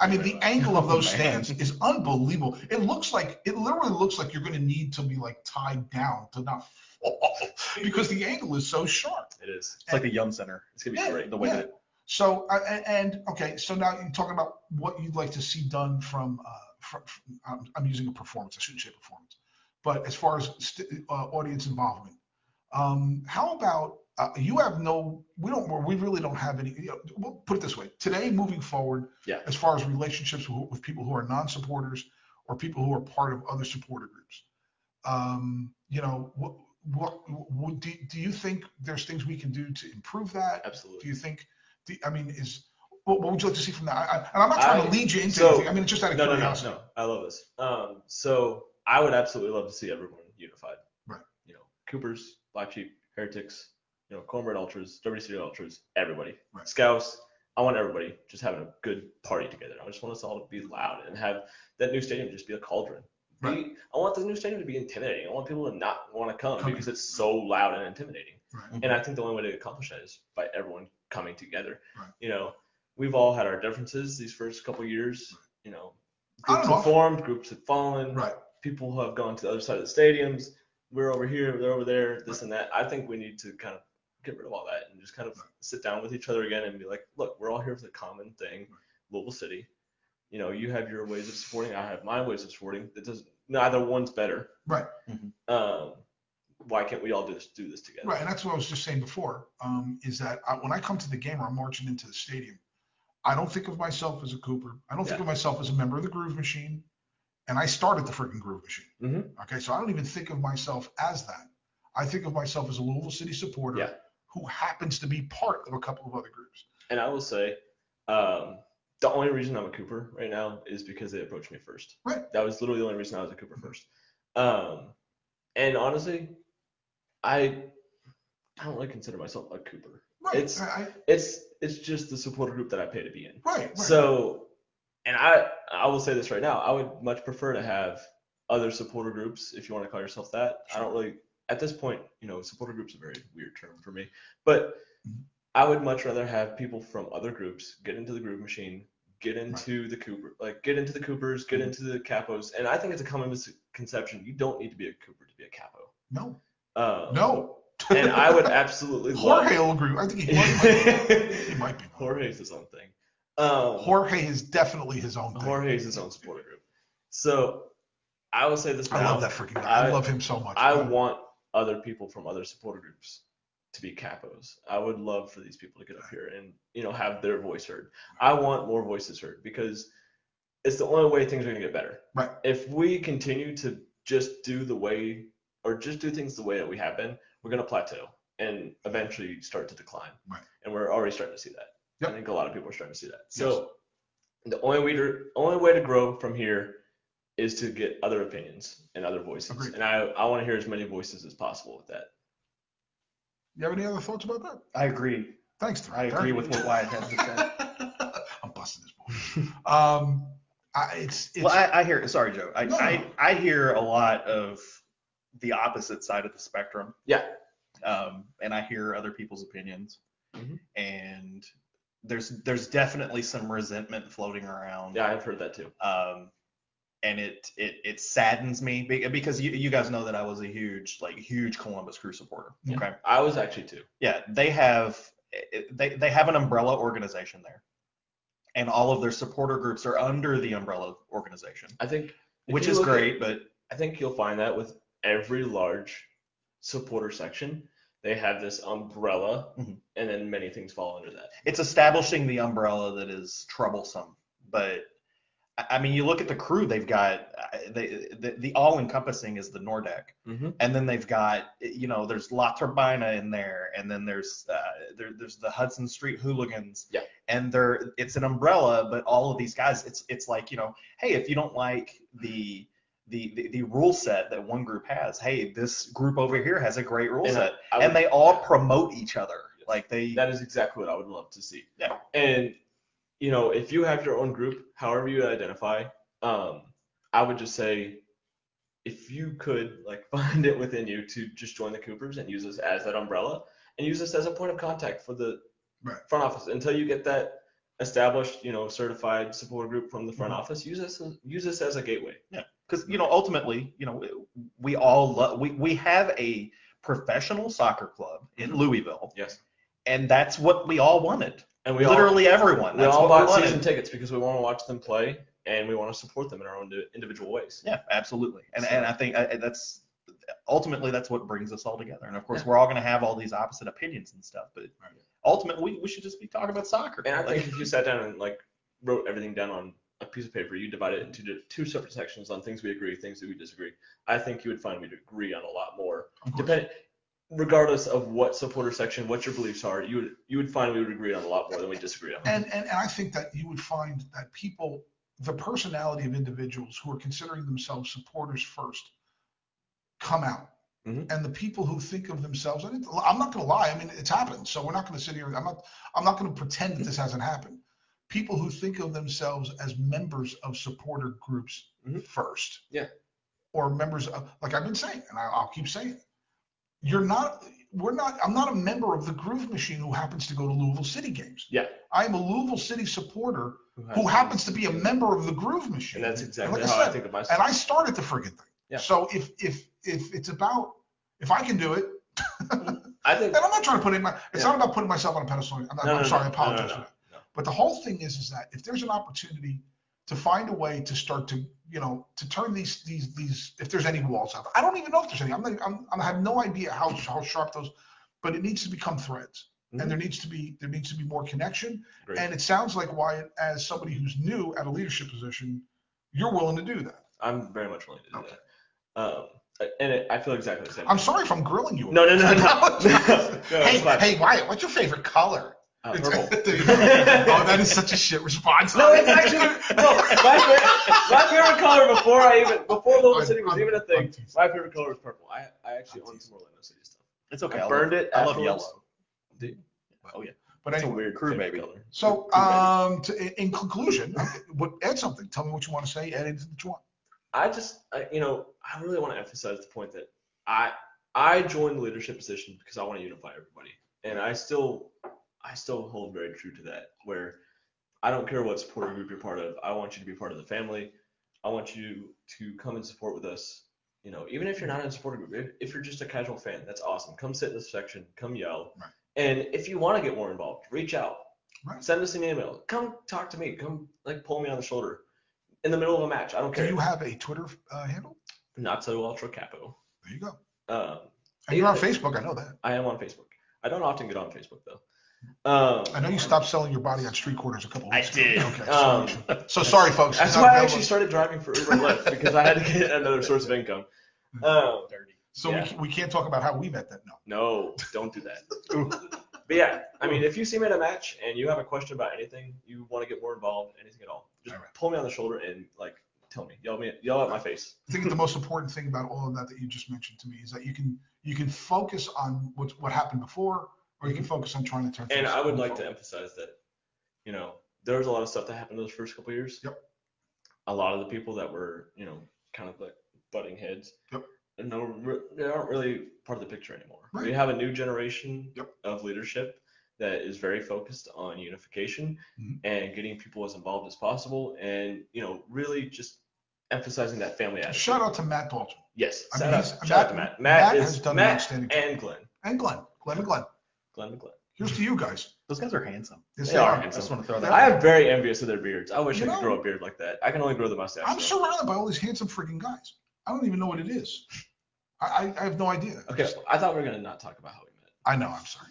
I mean, the angle of those stands is unbelievable. It looks like, it literally looks like you're going to need to be like tied down to not fall off, because the angle is so sharp. It is. It's and, like the Yum Center. It's going to be yeah, great the way yeah. that. So, and, and okay, so now you're talking about what you'd like to see done from, uh, from, from I'm, I'm using a performance, I shouldn't say performance. But as far as st- uh, audience involvement, um, how about uh, you have no, we don't, we really don't have any, you know, we'll put it this way, today moving forward, yeah. as far as relationships with, with people who are non-supporters or people who are part of other supporter groups, um, you know, what, what, what do, do you think there's things we can do to improve that? Absolutely. Do you think, do, I mean, is, what, what would you like to see from that? I, I, and I'm not trying I, to lead you into so, anything, I mean, it's just out of no, curiosity. No, no, no, I love this. Um, so. I would absolutely love to see everyone unified. Right. You know, Coopers, Black Sheep, Heretics, you know, Cornbread Ultras, Derby City Ultras, everybody. Right. Scouts. I want everybody just having a good party together. I just want us all to be loud and have that new stadium just be a cauldron. Right. Be, I want the new stadium to be intimidating. I want people to not want to come okay. because it's so loud and intimidating. Right. And I think the only way to accomplish that is by everyone coming together. Right. You know, we've all had our differences these first couple of years. Right. You know, groups have formed, groups have fallen. Right. People who have gone to the other side of the stadiums, we're over here, they're over there, this and that. I think we need to kind of get rid of all that and just kind of sit down with each other again and be like, look, we're all here for the common thing, Louisville City. You know, you have your ways of supporting, I have my ways of supporting. That doesn't, neither one's better. Right. Mm-hmm. Um, why can't we all do this, do this together? Right, and that's what I was just saying before, um, is that I, when I come to the game or I'm marching into the stadium, I don't think of myself as a Cooper. I don't yeah. think of myself as a member of the Groove Machine. And I started the freaking Groove Machine. Mm-hmm. Okay, so I don't even think of myself as that. I think of myself as a Louisville City supporter yeah. who happens to be part of a couple of other groups. And I will say, um, the only reason I'm a Cooper right now is because they approached me first. Right. That was literally the only reason I was a Cooper first. Um, and honestly, I, I don't really consider myself a Cooper. Right. It's I, I, it's it's just the supporter group that I pay to be in. Right. right. So. And I, I will say this right now, I would much prefer to have other supporter groups, if you want to call yourself that. Sure. I don't really, at this point, you know, supporter groups are a very weird term for me. But mm-hmm. I would much rather have people from other groups get into the Groove Machine, get into right. the Cooper, like get into the Coopers, get mm-hmm. into the Capos. And I think it's a common misconception. You don't need to be a Cooper to be a Capo. No. Um, no. And I would absolutely love Jorge will agree. I think he might, he might be. Jorge's his own thing. Um, Jorge is definitely his own thing. Jorge is his own supporter group. So I will say this now. I love that freaking guy. I, I love him so much. I man. want other people from other supporter groups to be capos. I would love for these people to get up here and, you know, have their voice heard. I want more voices heard because it's the only way things are going to get better. Right. If we continue to just do the way or just do things the way that we have been, we're going to plateau and eventually start to decline. Right. And we're already starting to see that. Yep. I think a lot of people are starting to see that. So yes. the only way to only way to grow from here is to get other opinions and other voices. Agreed. And I, I want to hear as many voices as possible with that. You have any other thoughts about that? I agree. Thanks, Derek. I agree with what Wyatt has to say. I'm busting this boy. Um, I, it's, it's, well, I, I hear – sorry, Joe. I, no, I, no. I hear a lot of the opposite side of the spectrum. Yeah. Um, and I hear other people's opinions. Mm-hmm. And there's there's definitely some resentment floating around. Yeah, I've heard that too. Um, and it it it saddens me because you you guys know that I was a huge like huge Columbus Crew supporter. Yeah. Okay, I was actually too. Yeah, they have they they have an umbrella organization there, and all of their supporter groups are under the umbrella organization. I think, which is great, at, but I think you'll find that with every large supporter section, they have this umbrella, mm-hmm. and then many things fall under that. It's establishing the umbrella that is troublesome, but. I mean, you look at the Crew. They've got they, the the all-encompassing is the Nordic, mm-hmm. and then they've got you know there's La Turbina in there, and then there's uh, there, there's the Hudson Street Hooligans. Yeah. And they're it's an umbrella, but all of these guys, it's it's like you know, hey, if you don't like the the the, the rule set that one group has, hey, this group over here has a great rule and set, I, I and would, they all promote each other. Like they. That is exactly what I would love to see. Yeah. And. You know, if you have your own group, however you identify, um, I would just say, if you could like find it within you to just join the Coopers and use us as that umbrella and use us as a point of contact for the right. front office until you get that established, you know, certified support group from the front mm-hmm. office. Use us, use us as a gateway. Yeah, because you know, ultimately, you know, we, we all love. We we have a professional soccer club in Louisville. Yes, and that's what we all wanted. And we literally all, everyone. That's we all bought we season tickets because we want to watch them play and we want to support them in our own individual ways. Yeah, absolutely. And so. and I think that's ultimately that's what brings us all together. And of course, yeah. we're all going to have all these opposite opinions and stuff, but right. ultimately we, we should just be talking about soccer. And I like, think if you sat down and like wrote everything down on a piece of paper, you divide it into two separate sections on things we agree, things that we disagree. I think you would find we'd agree on a lot more. Depending. Regardless of what supporter section, what your beliefs are, you would you would find we would agree on a lot more than we disagree on. And, and and I think that you would find that people, the personality of individuals who are considering themselves supporters first, come out. Mm-hmm. And the people who think of themselves, I didn't, I'm not going to lie. I mean, it's happened. So we're not going to sit here. I'm not I'm not going to pretend that this hasn't happened. People who think of themselves as members of supporter groups mm-hmm. first, yeah, or members of like I've been saying, and I, I'll keep saying it. You're not, we're not, I'm not a member of the Groove Machine who happens to go to Louisville City games. Yeah. I am a Louisville City supporter who, who happens to be a member of the Groove Machine. And that's exactly and like how I, said, I think of myself. And I started the friggin' thing. Yeah. So if, if, if it's about, if I can do it, I think, and I'm not trying to put in my, it's yeah. not about putting myself on a pedestal. I'm, not, no, I'm no, sorry, no, I apologize no, no, no, for that. No. But the whole thing is, is that if there's an opportunity to find a way to start to, you know, to turn these, these, these, if there's any walls up, I don't even know if there's any, I'm not, I'm, I have no idea how, how sharp those, but it needs to become threads mm-hmm. and there needs to be, there needs to be more connection. Great. And it sounds like Wyatt, as somebody who's new at a leadership position, you're willing to do that. I'm very much willing to do okay. that. Um, and it, I feel exactly the same. I'm way. sorry if I'm grilling you. No, no, no, no. no, no hey, hey, Wyatt, what's your favorite color? Uh, purple. Oh, that is such a shit response. No, it's actually no, my, favorite, my favorite color before I even before Louisville City was even a thing. My favorite color was purple. I I actually own some Orlando City stuff. It's okay. I, I burned love, it. I love yellow. Dude. Oh yeah. But anyway, it's a weird crew baby. Color. So um, to, in conclusion, what add something. Tell me what you want to say. Add anything that you want. I just I, you know I really want to emphasize the point that I I joined the leadership position because I want to unify everybody, and I still. I still hold very true to that, where I don't care what supporter group you're part of. I want you to be part of the family. I want you to come and support with us. You know, even if you're not in a supporter group, if you're just a casual fan, that's awesome. Come sit in this section. Come yell. Right. And if you want to get more involved, reach out. Right. Send us an email. Come talk to me. Come like pull me on the shoulder in the middle of a match. I don't care. Do you have a Twitter uh, handle? Not so ultra capo. There you go. Um, and you're on Facebook. I know that. I am on Facebook. I don't often get on Facebook though. Um, I know you stopped selling your body on street corners a couple of weeks ago. I did. Okay. Um, so sorry, folks. That's why I actually started driving for Uber and Lyft because I had to get another source of income. Um, so yeah. we, we can't talk about how we met then. No. No, don't do that. But yeah, I mean, if you see me at a match and you have a question about anything, you want to get more involved, anything at all, just all right. pull me on the shoulder and like tell me, yell me, yell at my face. I think the most important thing about all of that that you just mentioned to me is that you can you can focus on what what happened before. Or you can focus on trying to turn things. And I would like forward. to emphasize that, you know, there was a lot of stuff that happened those first couple of years. Yep. A lot of the people that were, you know, kind of like butting heads. Yep. And they aren't really part of the picture anymore. Right. We have a new generation yep. of leadership that is very focused on unification mm-hmm. and getting people as involved as possible, and you know, really just emphasizing that family attitude. Shout out to Matt Dalton. Yes. I shout mean, out, shout Matt, out to Matt. Matt, Matt is, has done Matt an outstanding job. And Glenn. And Glenn. Glenn and Glenn. Here's to you guys. Those guys are handsome. Yes, they, they are. Handsome. I just want to throw that. I am very envious of their beards. I wish you I could know, grow a beard like that. I can only grow the mustache. I'm though. surrounded by all these handsome freaking guys. I don't even know what it is. I, I have no idea. Okay, just, I thought we were gonna not talk about how we met. I know. I'm sorry.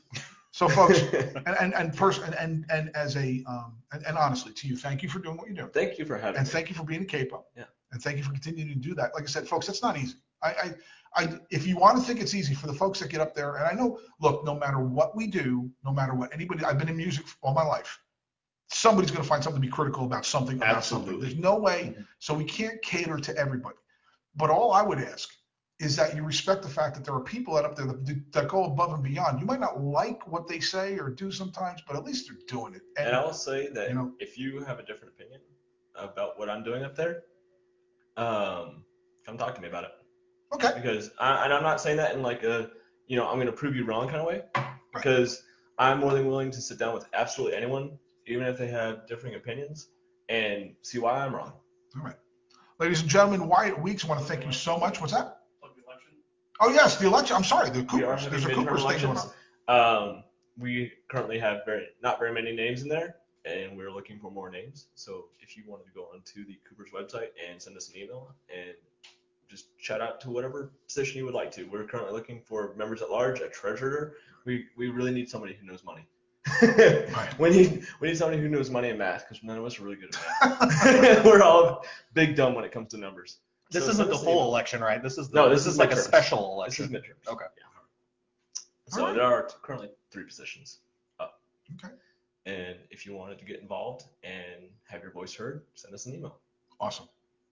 So, folks, and and and, pers- and and and as a um and, and honestly to you, thank you for doing what you do. Thank you for having. And me. Thank you for being a capo. Yeah. And thank you for continuing to do that. Like I said, folks, that's not easy. I. I I, if you want to think it's easy for the folks that get up there, and I know, look, no matter what we do, no matter what anybody, I've been in music all my life. Somebody's going to find something to be critical about something. About Absolutely. Something. There's no way. Mm-hmm. So we can't cater to everybody. But all I would ask is that you respect the fact that there are people that up there that, that go above and beyond. You might not like what they say or do sometimes, but at least they're doing it. And, and I will say that you know, if you have a different opinion about what I'm doing up there, um, come talk to me about it. Okay. Because I, and I'm not saying that in like a, you know, I'm going to prove you wrong kind of way. Because right. I'm more than willing to sit down with absolutely anyone, even if they have differing opinions, and see why I'm wrong. All right. Ladies and gentlemen, Wyatt Weeks, I want to thank you so much. What's that? Oh, yes, the election. I'm sorry. The Coopers. There's a Coopers thing going on. Um, we currently have very not very many names in there, and we're looking for more names. So if you wanted to go onto the Coopers website and send us an email and just shout out to whatever position you would like to. We're currently looking for members at large, a treasurer. We we really need somebody who knows money. we need we need somebody who knows money and math because none of us are really good at math. We're all big dumb when it comes to numbers. This so isn't the whole email. election, right? This is the, no. This, this is, is like a special election. This is midterms. Okay. Yeah. So right. there are currently three positions up. Okay. And if you wanted to get involved and have your voice heard, send us an email. Awesome.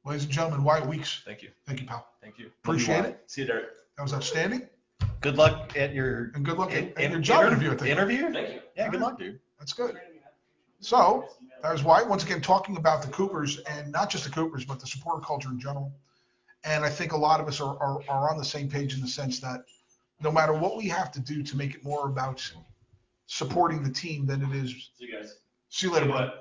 Ladies and gentlemen, Wyatt Weeks. Thank you. Thank you, pal. Thank you. Appreciate Thank you, it. See you, Derek. That was outstanding. Good luck at your and good luck in, at, at in, your job interview. Interview. interview? Thank you. Yeah, All good right. luck, dude. That's good. So that was Wyatt once again talking about the Coopers and not just the Coopers, but the supporter culture in general. And I think a lot of us are, are are on the same page in the sense that no matter what we have to do to make it more about supporting the team than it is. See you guys. See you later, bud.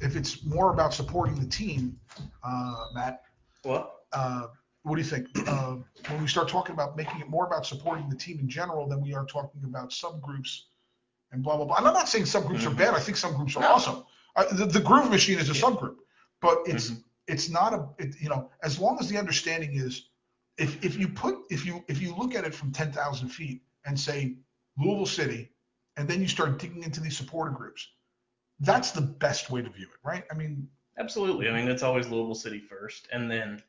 If it's more about supporting the team, uh, Matt, what? Uh, what do you think? Uh, when we start talking about making it more about supporting the team in general, then we are talking about subgroups and blah, blah, blah. And I'm not saying subgroups mm-hmm. are bad. I think subgroups are no. awesome. Uh, the, the Groove Machine is a yeah. subgroup, but it's mm-hmm. it's not a, it, you know, as long as the understanding is if, if you put, if you, if you look at it from ten thousand feet and say Louisville City, and then you start digging into these supporter groups, that's the best way to view it, right? I mean, absolutely. I mean, it's always Louisville City first, and then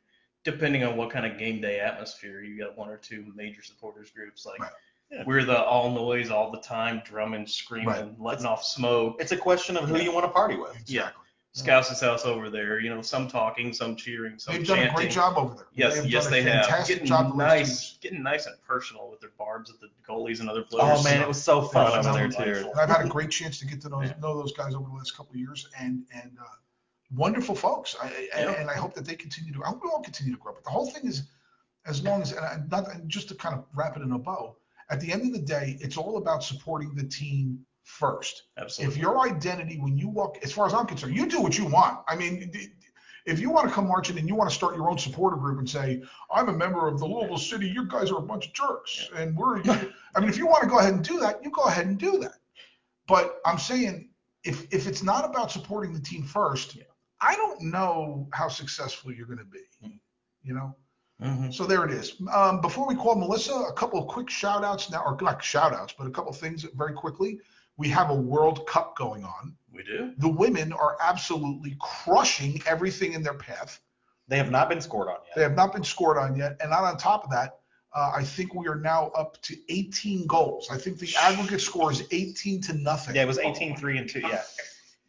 depending on what kind of game day atmosphere, you got one or two major supporters groups. Like right. yeah. we're the all noise all the time, drumming, screaming, right. letting it's, off smoke. It's a question of who yeah. you want to party with. Exactly. Yeah. Scouse's house over there, you know, some talking, some cheering, some They've chanting. They've done a great job over there. Yes, They've yes, they have. Getting nice, getting nice and personal with their barbs at the goalies and other players. Oh man, it was so fun was over there too. And I've had a great chance to get to know, yeah. know those guys over the last couple of years, and and uh, wonderful folks. I, yeah. and, and I hope that they continue to. I hope we all continue to grow. But the whole thing is, as long as and I'm not and just to kind of wrap it in a bow. At the end of the day, it's all about supporting the team. First, Absolutely. If your identity when you walk, as far as I'm concerned, you do what you want. I mean, if you want to come marching and you want to start your own supporter group and say, I'm a member of the Louisville City, you guys are a bunch of jerks. Yeah. And we're, I mean, if you want to go ahead and do that, you go ahead and do that. But I'm saying if if it's not about supporting the team first, yeah. I don't know how successful you're going to be, mm-hmm. you know? Mm-hmm. So there it is. Um, before we call Melissa, a couple of quick shout-outs now, or not shout-outs, but a couple of things very quickly. We have a World Cup going on. We do. The women are absolutely crushing everything in their path. They have not been scored on yet. They have not been scored on yet. And on top of that, uh, I think we are now up to eighteen goals. I think the aggregate score is eighteen to nothing. Yeah, it was eighteen three and two, yeah.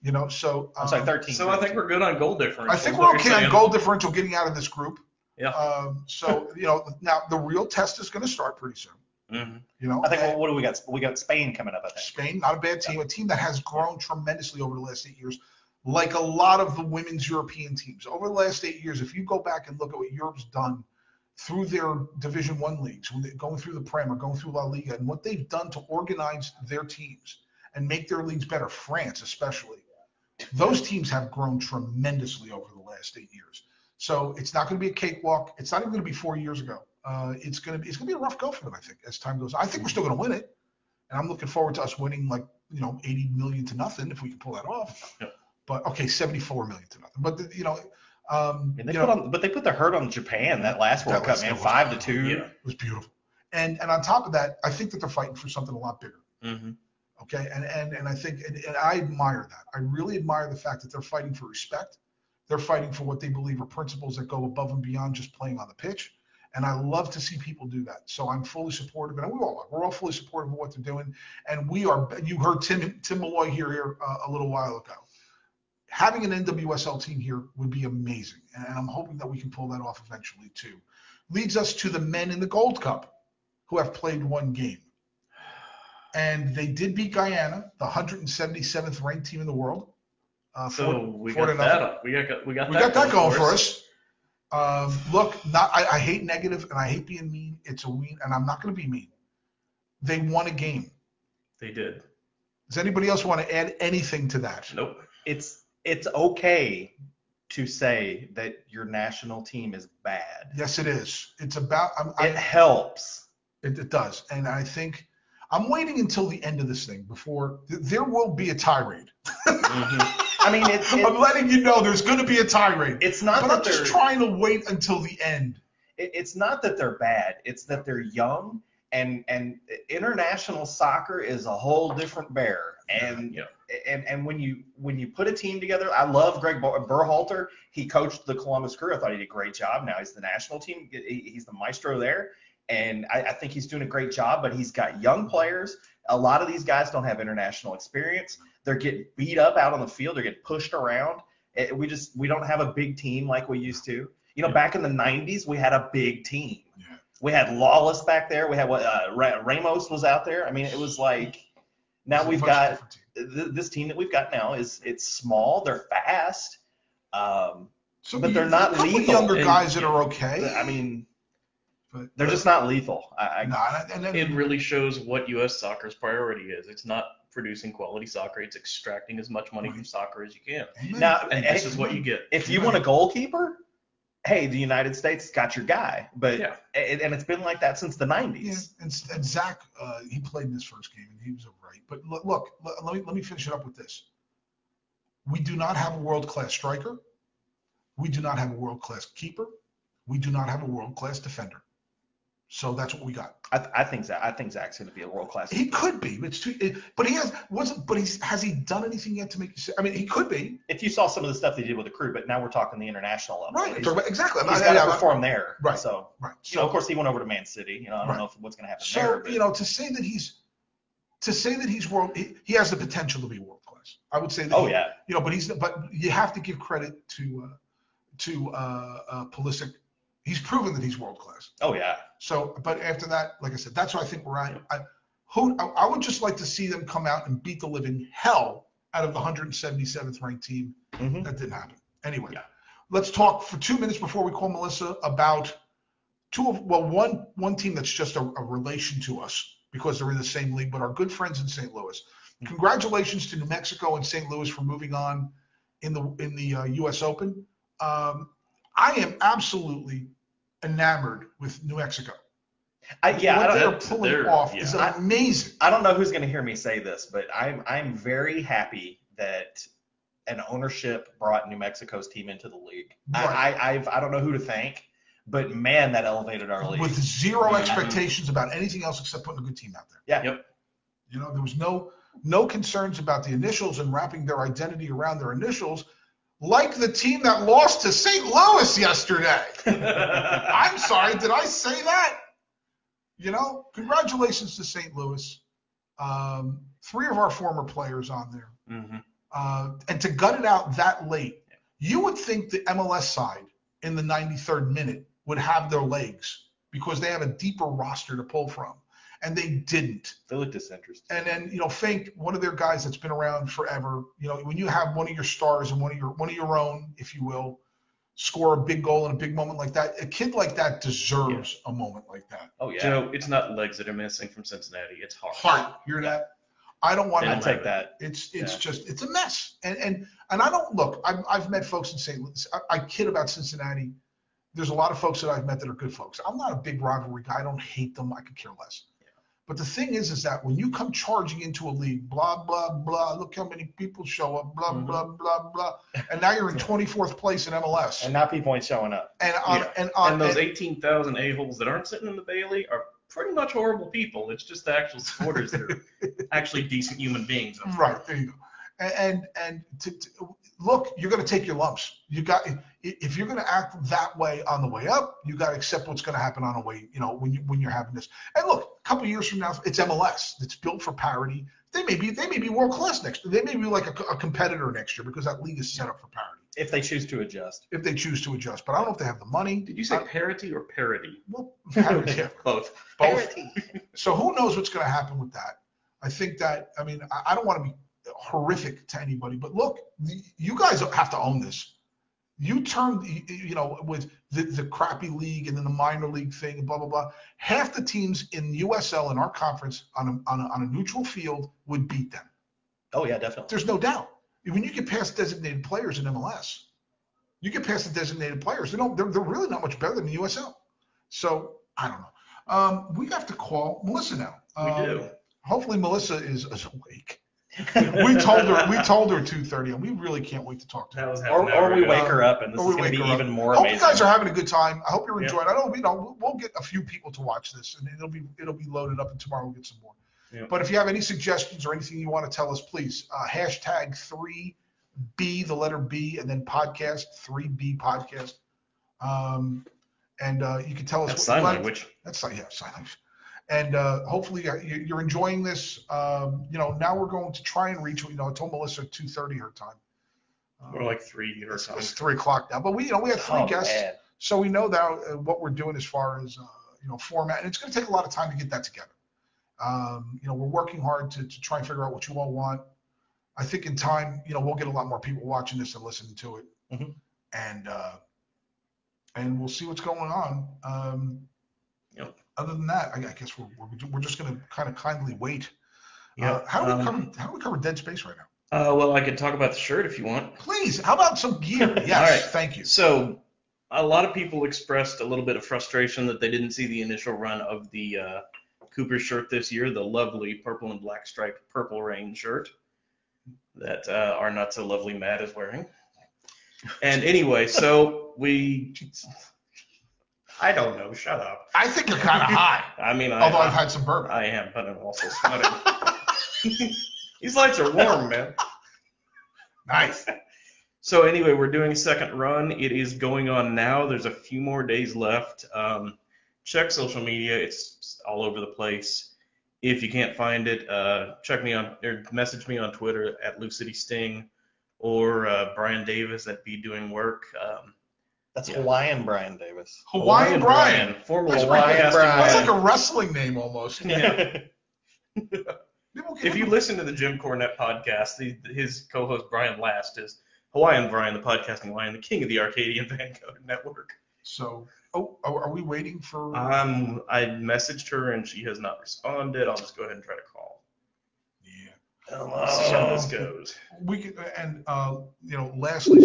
You know, so. Um, I'm sorry, thirteen. So I think we're good on goal differential. I think we're okay on goal differential getting out of this group. Yeah. Um, so, you know, now the real test is going to start pretty soon. Mm-hmm. You know, I think, well, what do we got? We got Spain coming up, I think. Spain, not a bad team, yeah. a team that has grown tremendously over the last eight years, like a lot of the women's European teams. Over the last eight years, if you go back and look at what Europe's done through their Division One leagues, when they're going through the Prem or going through La Liga, and what they've done to organize their teams and make their leagues better, France especially, those teams have grown tremendously over the last eight years. So it's not going to be a cakewalk. It's not even going to be four years ago. Uh, it's going to be it's going to be a rough go for them, I think, as time goes on. I think we're still going to win it, and I'm looking forward to us winning like you know eighty million to nothing if we can pull that off. Yeah. But okay, seventy-four million to nothing. But the, you know, um, and they you put know, on, but they put the hurt on Japan that last World Cup, man, five to two. Yeah. It was beautiful. And and on top of that, I think that they're fighting for something a lot bigger. Mm-hmm. Okay, and and and I think and, and I admire that. I really admire the fact that they're fighting for respect. They're fighting for what they believe are principles that go above and beyond just playing on the pitch. And I love to see people do that. So I'm fully supportive, and we all are. We're all fully supportive of what they're doing. And we are, you heard Tim Tim Malloy here, here uh, a little while ago. Having an N W S L team here would be amazing. And I'm hoping that we can pull that off eventually too. Leads us to the men in the Gold Cup who have played one game. And they did beat Guyana, the one hundred seventy-seventh ranked team in the world. Uh, so Ford, we, got that, we got we got we that, got that going, going for us. Um, look, not I, I hate negative and I hate being mean. It's a ween, and I'm not going to be mean. They won a game. They did. Does anybody else want to add anything to that? Nope. It's it's okay to say that your national team is bad. Yes, it is. It's about. I'm, it I, helps. It, it does, and I think. I'm waiting until the end of this thing before – there will be a tirade. Mm-hmm. I mean, it's it, – I'm letting you know there's going to be a tirade. It's not but that I'm just trying to wait until the end. It, it's not that they're bad. It's that they're young, and, and international soccer is a whole different bear. And yeah. and and when you when you put a team together, I love Greg Berhalter. He coached the Columbus Crew. I thought he did a great job. Now he's the national team. He's the maestro there. And I, I think he's doing a great job, but he's got young players. A lot of these guys don't have international experience. They're getting beat up out on the field. They're getting pushed around. It, we just we don't have a big team like we used to. You know, yeah. Back in the nineties, we had a big team. Yeah. We had Lawless back there. We had what uh, Ra- Ramos was out there. I mean, it was like now it's we've got th- this team that we've got now is it's small. They're fast, um, so but you, they're not lethal. Younger guys and, that are okay. I mean. But they're just not lethal. I, I, not, and then, it really shows what U S soccer's priority is. It's not producing quality soccer. It's extracting as much money right. from soccer as you can. Amen. Now, and this is what you get. If you Amen. want a goalkeeper, hey, the United States got your guy. But yeah. it, and it's been like that since the nineties. Yeah. And, and Zach, uh, he played in his first game, and he was all right. But look, look let, me, let me finish it up with this. We do not have a world-class striker. We do not have a world-class keeper. We do not have a world-class defender. So that's what we got. I, th- I think I think Zach's going to be a world class. He could be. It's too, it, but he has. What's, but he's, has he done anything yet to make you? Say, I mean, he could be. If you saw some of the stuff they did with the Crew, but now we're talking the international level. Right. He's, exactly. He's got to perform there. Right. So. Right. So you know, of course, he went over to Man City. You know, I don't right. know if, what's going to happen so, there. So you know, to say that he's, to say that he's world, he, he has the potential to be world class. I would say that. Oh he, yeah. You know, but he's but you have to give credit to, uh, to uh, uh, Pulisic. He's proven that he's world class. Oh yeah. So, but after that, like I said, that's what I think we're at. I, who I, I would just like to see them come out and beat the living hell out of the one hundred seventy-seventh ranked team. Mm-hmm. That didn't happen. Anyway, yeah. Let's talk for two minutes before we call Melissa about two of well, one one team that's just a, a relation to us because they're in the same league, but our good friends in Saint Louis. Mm-hmm. Congratulations to New Mexico and Saint Louis for moving on in the in the uh, U S Open. Um, I am absolutely enamored with New Mexico. I, yeah, what I don't, they're pulling they're, off yeah. is amazing. I, I don't know who's going to hear me say this, but I'm I'm very happy that an ownership brought New Mexico's team into the league. Right. I, I, I've, I don't know who to thank, but man, that elevated our league. With zero yeah. expectations about anything else except putting a good team out there. Yeah. Yep. You know, there was no no concerns about the initials and wrapping their identity around their initials, like the team that lost to Saint Louis yesterday. I'm sorry, did I say that? You know, congratulations to Saint Louis. Um, three of our former players on there. Mm-hmm. Uh, and to gut it out that late, you would think the M L S side in the ninety-third minute would have their legs because they have a deeper roster to pull from. And they didn't. They looked disinterested. And then, you know, Fink, one of their guys that's been around forever, you know, when you have one of your stars and one of your one of your own, if you will, score a big goal in a big moment like that, a kid like that deserves yeah. a moment like that. Oh, yeah. You know, it's not legs that are missing from Cincinnati. It's heart. Heart. Hear yeah. that? I don't want to take that. It's it's yeah. just, it's a mess. And and and I don't, look, I've, I've met folks in Saint Louis. I, I kid about Cincinnati. There's a lot of folks that I've met that are good folks. I'm not a big rivalry guy. I don't hate them. I could care less. But the thing is, is that when you come charging into a league, blah, blah, blah, look how many people show up, blah, mm-hmm. blah, blah, blah. And now you're in twenty-fourth place in M L S. And now people ain't showing up. And on, yeah. and, on, and those eighteen thousand a-holes that aren't sitting in the Bailey are pretty much horrible people. It's just the actual supporters that are actually decent human beings. Right. There you go. And, and, and to, to, look, you're going to take your lumps. You got if you're going to act that way on the way up, you got to accept what's going to happen on the way. You know, when you when you're having this. And look, a couple of years from now, it's M L S. It's built for parity. They may be they may be world class next year. They may be like a, a competitor next year because that league is set up for parity. If they choose to adjust. If they choose to adjust, but I don't know if they have the money. Did you say I, parity or parity? Well, parity. Both. Both. Parity. So who knows what's going to happen with that? I think that I mean I, I don't want to be horrific to anybody, but look, you guys have to own this. You turned, you know, with the, the crappy league and then the minor league thing and blah blah blah. Half the teams in U S L in our conference on a, on a, on a neutral field would beat them. Oh yeah, definitely. There's no doubt. When you get past designated players in M L S, you get past the designated players. They don't. They're, they're really not much better than the U S L. So I don't know. Um, we have to call Melissa now. Um, we do. Hopefully Melissa is, is awake. we told her we told her two thirty, and we really can't wait to talk to her. Or, or we ago. wake her up, and this is going to be even more amazing. I hope you guys are having a good time. I hope you're enjoying. Yep. I don't, you know, we'll get a few people to watch this, and it'll be it'll be loaded up, and tomorrow we'll get some more. Yep. But if you have any suggestions or anything you want to tell us, please uh, hashtag three B, the letter B, and then podcast three B podcast. Um, and uh, you can tell us that's what sign you language. Like. That's yeah, sign language. And uh, hopefully you're enjoying this. Um, you know, now we're going to try and reach. You know, I told Melissa two thirty her time. Or um, like three or something. It's three o'clock now. But we, you know, we have three oh, guests, man. So we know now what we're doing as far as uh, you know, format. And it's going to take a lot of time to get that together. Um, you know, we're working hard to, to try and figure out what you all want. I think in time, you know, we'll get a lot more people watching this and listening to it, mm-hmm. and uh, and we'll see what's going on. Um, yep. Other than that, I guess we're we're just going to kind of kindly wait. Yeah. Uh, how do we um, cover how do we cover dead space right now? Uh, well, I could talk about the shirt if you want. Please. How about some gear? Yes. All right. Thank you. So, a lot of people expressed a little bit of frustration that they didn't see the initial run of the uh, Coopers shirt this year, the lovely purple and black striped Purple Rain shirt that uh, our not so lovely Matt is wearing. And anyway, so we. I don't know. Shut up. I think you're kind of high. I mean, I, although I've had some bourbon. I am, but I'm also sweating. These lights are warm, man. Nice. So anyway, we're doing a second run. It is going on now. There's a few more days left. Um, check social media. It's all over the place. If you can't find it, uh, check me on or message me on Twitter at Lou City Sting or uh, Brian Davis at Be Doing Work. Um, That's yeah. Hawaiian Brian Davis. Hawaiian, Hawaiian Brian. Brian. Formerly Hawaiian Brian. That's like a wrestling name almost. Yeah. If you listen to the Jim Cornette podcast, the, his co-host Brian Last is Hawaiian Brian, the podcasting lion, the king of the Arcadian Vancouver network. So, oh, are we waiting for? Um, I messaged her and she has not responded. I'll just go ahead and try to call. Yeah. Hello. See how this goes. We can, and uh, you know, lastly.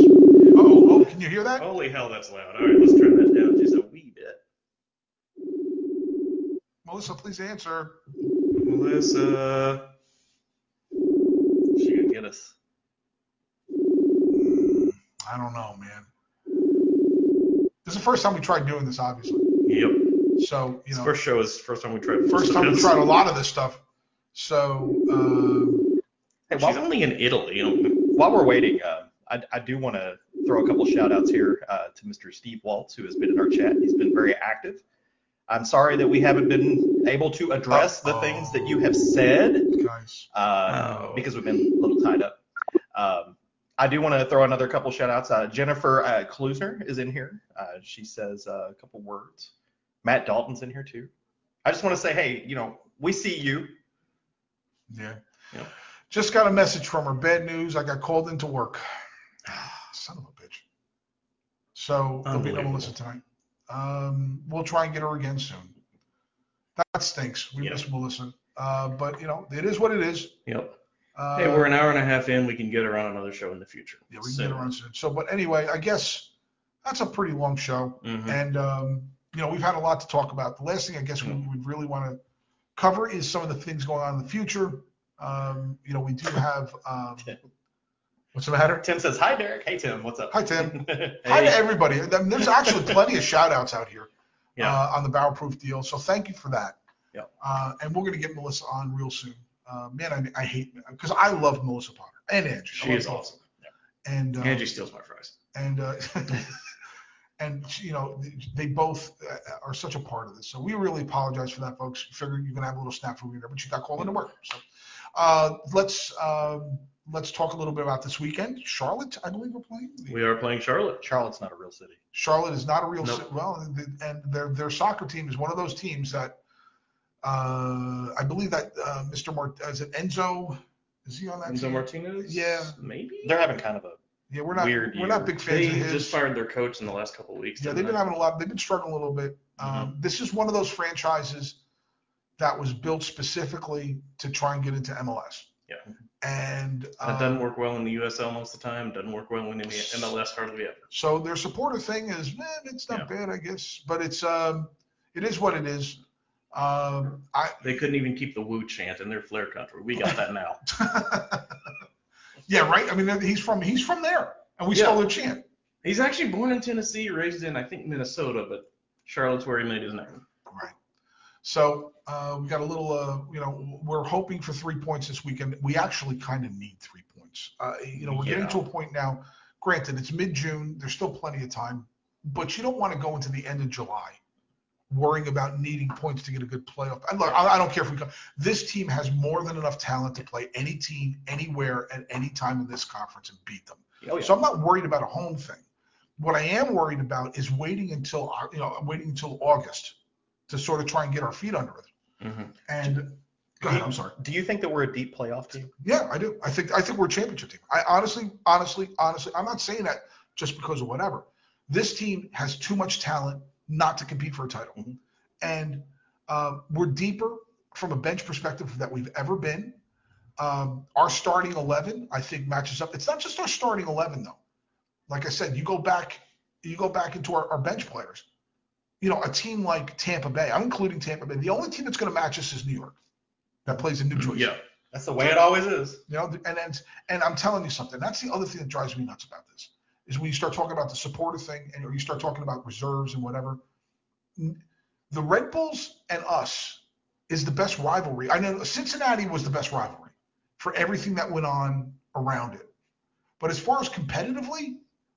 Oh, oh, can you hear that? Holy hell, that's loud. All right, let's turn that down just a wee bit. Melissa, please answer. Melissa. She can get us. don't know, man. This is the first time we tried doing this, obviously. Yep. So, you know. First show is first time we tried. First time we tried a lot of this stuff. So, um, hey, she's only in Italy. You know. While we're waiting, uh, I, I do want to throw a couple shout outs here uh, to Mister Steve Waltz, who has been in our chat. He's been very active. I'm sorry that we haven't been able to address Uh-oh. the things that you have said uh, oh. because we've been a little tied up. Um, I do want to throw another couple shout outs. Uh, Jennifer uh, Klusner is in here. Uh, she says uh, a couple words. Matt Dalton's in here too. I just want to say, hey, you know, we see you. Yeah. Yeah. Just got a message from her. Bad news. I got called into work. Son of a bitch. So I'll be able to listen tonight. Um, we'll try and get her again soon. That stinks. We yep. miss Melissa. Uh, but, you know, it is what it is. Yep. Uh, hey, we're an hour and a half in. We can get her on another show in the future. Yeah, we can soon. get her on soon. So, but anyway, I guess that's a pretty long show. Mm-hmm. And, um, you know, we've had a lot to talk about. The last thing I guess mm-hmm. we, we really want to cover is some of the things going on in the future. Um, you know, we do have um, – What's the matter? Tim says, hi, Derek. Hey, Tim. What's up? Hi, Tim. Hey. Hi to everybody. I mean, there's actually plenty of shout-outs out here yeah. uh, on the barrel-proof deal, so thank you for that. Yeah. Uh, and we're going to get Melissa on real soon. Uh, man, I, I hate – because I love Melissa Potter and Angie. She is awesome. Yeah. And uh, Angie steals my fries. And, uh, and you know, they both are such a part of this. So we really apologize for that, folks. Figured you're going to have a little snap for me there, but you got called into work. So uh, let's um, – Let's talk a little bit about this weekend. Charlotte, I believe we're playing. We are playing Charlotte. Charlotte's not a real city. Charlotte is not a real nope. city. Well, and their their soccer team is one of those teams that uh, I believe that uh, Mister Mart is it Enzo? Is he on that? Enzo team? Martinez? Yeah, maybe. They're having kind of a yeah. We're not weird we're year. not big fans. They of his. just fired their coach in the last couple of weeks. Yeah, they've been they? having a lot. They've been struggling a little bit. Mm-hmm. Um, this is one of those franchises that was built specifically to try and get into M L S. Yeah. And it uh, doesn't work well in the U S L most of the time. Doesn't work well in the M L S hardly ever. So their supporter thing is, man, it's not yeah. bad, I guess. But it's um, it is what it is. Um, I they couldn't even keep the woo chant in their flair country. We got that now. yeah, right. I mean, he's from he's from there, and we yeah. stole their chant. He's actually born in Tennessee, raised in I think Minnesota, but Charlotte's where he made his name. Right. So uh, we got a little, uh, you know, we're hoping for three points this weekend. We actually kind of need three points. Uh, you know, we're yeah. getting to a point now. Granted, it's mid-June. There's still plenty of time. But you don't want to go into the end of July worrying about needing points to get a good playoff. And look, I, I don't care if we go. This team has more than enough talent to play any team, anywhere, at any time in this conference and beat them. Oh, yeah. So I'm not worried about a home thing. What I am worried about is waiting until, you know, waiting until August to sort of try and get our feet under it. Mm-hmm. And go ahead, I'm sorry. Do you think that we're a deep playoff team? Yeah, I do. I think I think we're a championship team. I honestly, honestly, honestly, I'm not saying that just because of whatever. This team has too much talent not to compete for a title. Mm-hmm. And uh, we're deeper from a bench perspective than we've ever been. Um, our starting eleven, I think, matches up. It's not just our starting eleven, though. Like I said, you go back, you go back into our, our bench players. You know, a team like Tampa Bay, I'm including Tampa Bay, the only team that's going to match us is New York that plays in New Jersey. Yeah, that's the way it always is. You know, and, and and I'm telling you something. That's the other thing that drives me nuts about this is when you start talking about the supporter thing and or you start talking about reserves and whatever. The Red Bulls and us is the best rivalry. I know Cincinnati was the best rivalry for everything that went on around it. But as far as competitively,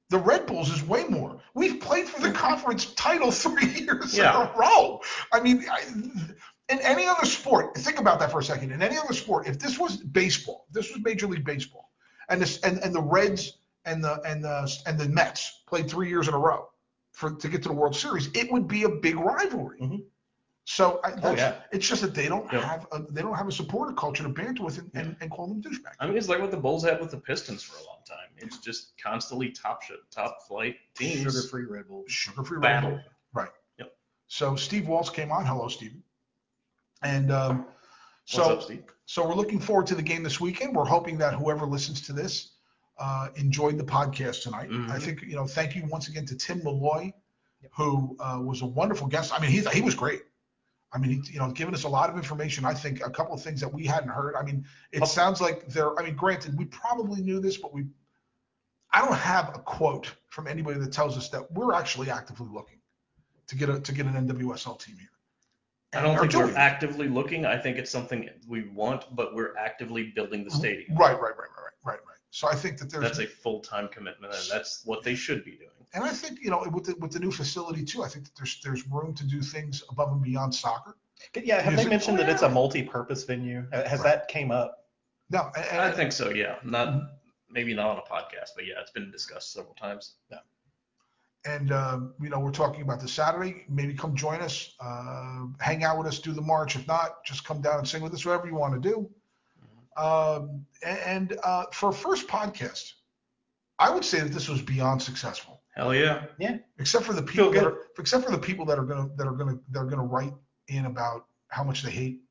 the Red Bulls is way more. We've played for the conference title three years yeah. in a row. I mean, I, in any other sport, think about that for a second. In any other sport, if this was baseball, this was Major League Baseball, and this and, and the Reds and the and the and the Mets played three years in a row for to get to the World Series, it would be a big rivalry. Mm-hmm. So I, that's, oh, yeah. it's just that they don't yeah. have a, they don't have a supporter culture to banter with and, yeah. and, and call them douchebags. I mean, it's like what the Bulls had with the Pistons for a long time. It's just constantly top shit, top flight teams. Sugar-free Red Bull. Sugar-free Red Bull. Right. Yep. So Steve Waltz came on. Hello, Steve. And um, so what's up, Steve? So we're looking forward to the game this weekend. We're hoping that whoever listens to this uh, enjoyed the podcast tonight. Mm-hmm. I think you know. Thank you once again to Tim Malloy, yep. who uh, was a wonderful guest. I mean, he he was great. I mean, you know, giving us a lot of information. I think a couple of things that we hadn't heard. I mean, it sounds like there. I mean, granted, we probably knew this, but we, I don't have a quote from anybody that tells us that we're actually actively looking to get a, to get an N W S L team here. And I don't think we're actively looking. I think it's something we want, but we're actively building the stadium. Right, right, right, right, right, right. So I think that there's that's a full-time commitment, and that's what they should be doing. And I think, you know, with the, with the new facility too, I think that there's there's room to do things above and beyond soccer. Yeah, have Music. they mentioned oh, yeah. that it's a multi-purpose venue? Has right. that came up? No, and, and I think so. Yeah, not maybe not on a podcast, but yeah, it's been discussed several times. Yeah. And, uh, you know, we're talking about this Saturday. Maybe come join us, uh, hang out with us, do the march. If not, just come down and sing with us, whatever you want to do. Um, and uh, for our first podcast, I would say that this was beyond successful. Hell yeah, yeah. Except for the people that are, except for the people that are gonna that are gonna that are gonna write in about how much they hate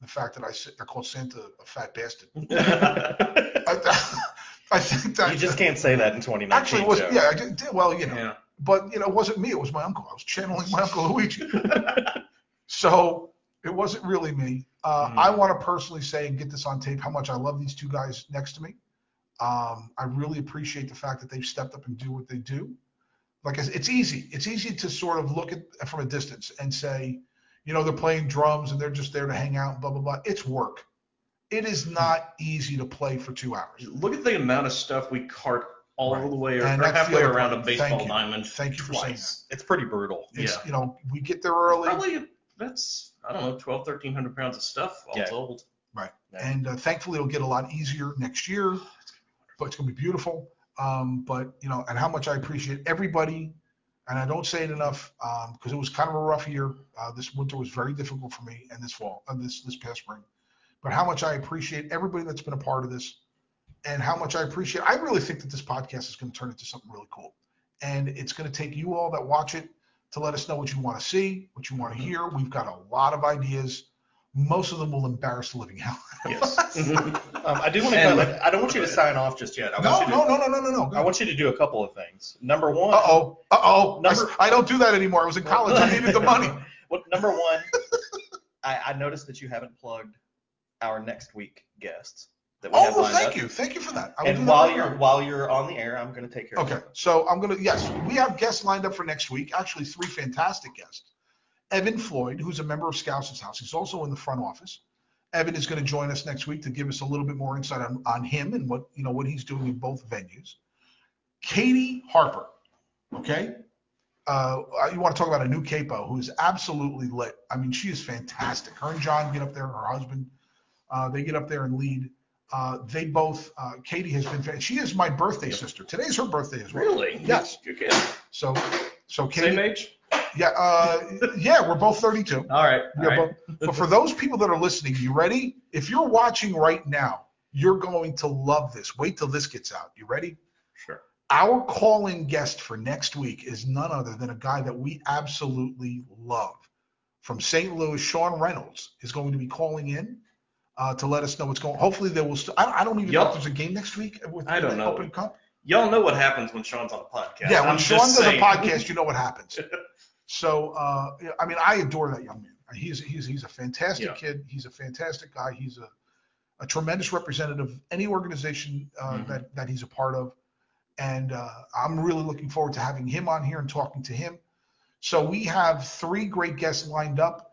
the fact that I they're called Santa a fat bastard. I, I think that you just can't say that in twenty nineteen. Actually, it was Joe. yeah. I did, well, you know. Yeah. But, you know, it wasn't me. It was my uncle. I was channeling my Uncle Luigi. So it wasn't really me. Uh, mm-hmm. I want to personally say and get this on tape how much I love these two guys next to me. Um, I really appreciate the fact that they've stepped up and do what they do. Like I said, it's easy. It's easy to sort of look at from a distance and say, you know, they're playing drums and they're just there to hang out, blah, blah, blah. It's work. It is not easy to play for two hours. Look at the amount of stuff we cart all right. the way or, or halfway around a baseball diamond. Thank you for saying that. It's pretty brutal. It's, yeah. You know, we get there early. Probably that's, I don't know, twelve, thirteen hundred pounds of stuff all yeah. told. Right. Yeah. And uh, thankfully, it'll get a lot easier next year. It's gonna be but it's going to be beautiful. Um, but, you know, and how much I appreciate everybody. And I don't say it enough because um, it was kind of a rough year. Uh, this winter was very difficult for me and this fall, uh, this this past spring. But how much I appreciate everybody that's been a part of this and how much I appreciate. I really think that this podcast is going to turn into something really cool. And it's going to take you all that watch it to let us know what you want to see, what you want to hear. We've got a lot of ideas. Most of them will embarrass the living hell out of us. Yes. um, I do want to kind of, I don't want you to sign off just yet. I no, want you to, no, no, no, no, no, no. I want you to do a couple of things. Number one. Uh-oh. Uh-oh. Number, I, I don't do that anymore. I was in college. I needed the money. Well, number one, I, I noticed that you haven't plugged our next week guests that we oh, have lined thank up. you, thank you for that. I and while that right you're now. while you're on the air, I'm going to take care. Okay, of Okay, so I'm going to yes, we have guests lined up for next week. Actually, three fantastic guests. Evan Floyd, who's a member of Scouts' House, he's also in the front office. Evan is going to join us next week to give us a little bit more insight on, on him and what you know what he's doing in both venues. Katie Harper, okay, uh, you want to talk about a new capo who is absolutely lit. I mean, she is fantastic. Her and John get up there. Her husband. Uh, they get up there and lead. Uh, they both, uh, Katie has been, she is my birthday sister. Today's her birthday as well. Really? Yes. You can. So, so Katie. Same age? Yeah. Uh, yeah, we're both thirty-two. All right. All right. Both, but for those people that are listening, you ready? If you're watching right now, you're going to love this. Wait till this gets out. You ready? Sure. Our call-in guest for next week is none other than a guy that we absolutely love. From Saint Louis, Sean Reynolds is going to be calling in. Uh, to let us know what's going on. Hopefully there will still – I don't even y'all, know if there's a game next week with I don't the know. Open Cup. Y'all know what happens when Sean's on a podcast. Yeah, when I'm Sean does saying. a podcast, you know what happens. So, uh, I mean, I adore that young man. He's he's he's a fantastic yeah. kid. He's a fantastic guy. He's a, a tremendous representative of any organization uh, mm-hmm. that, that he's a part of. And uh, I'm really looking forward to having him on here and talking to him. So we have three great guests lined up.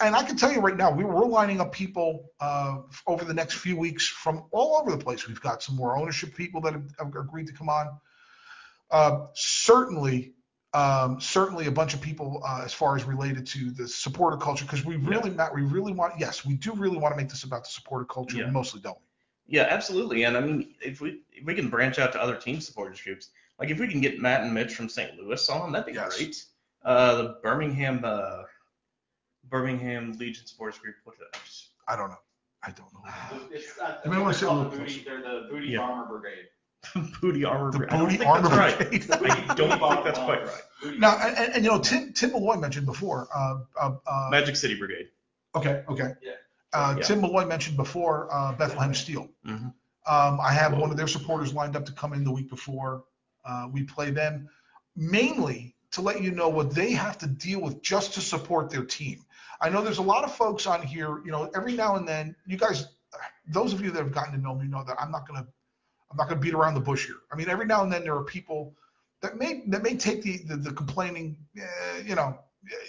And I can tell you right now, we we're lining up people uh, over the next few weeks from all over the place. We've got some more ownership people that have, have agreed to come on. Uh, certainly, um, certainly a bunch of people uh, as far as related to the supporter culture, because we really, yeah. Matt, we really want. Yes, we do really want to make this about the supporter culture. Yeah. We mostly don't. Yeah, absolutely. And I mean, if we if we can branch out to other team supporters groups, like if we can get Matt and Mitch from Saint Louis on, that'd be yes. great. Uh, the Birmingham. Uh, Birmingham Legion Sports Group. What did I just... I don't know. I don't know. It's not, I mean, want to say the booty, they're the Booty yeah. Bomber Brigade. Booty Armor the Brigade. Booty Armor Brigade. Right. I don't think that's quite right. Now, and, and, and you know, Tim Tim Malloy mentioned before. Uh, uh, uh, Magic City Brigade. Okay. Okay. Yeah. Uh, yeah. Tim Malloy mentioned before uh, Bethlehem Steel. Mm-hmm. Um, I have Whoa. one of their supporters lined up to come in the week before uh, we play them, mainly to let you know what they have to deal with just to support their team. I know there's a lot of folks on here, you know, every now and then, you guys, those of you that have gotten to know me know that I'm not going to, I'm not going to beat around the bush here. I mean, every now and then there are people that may that may take the the, the complaining, uh, you know,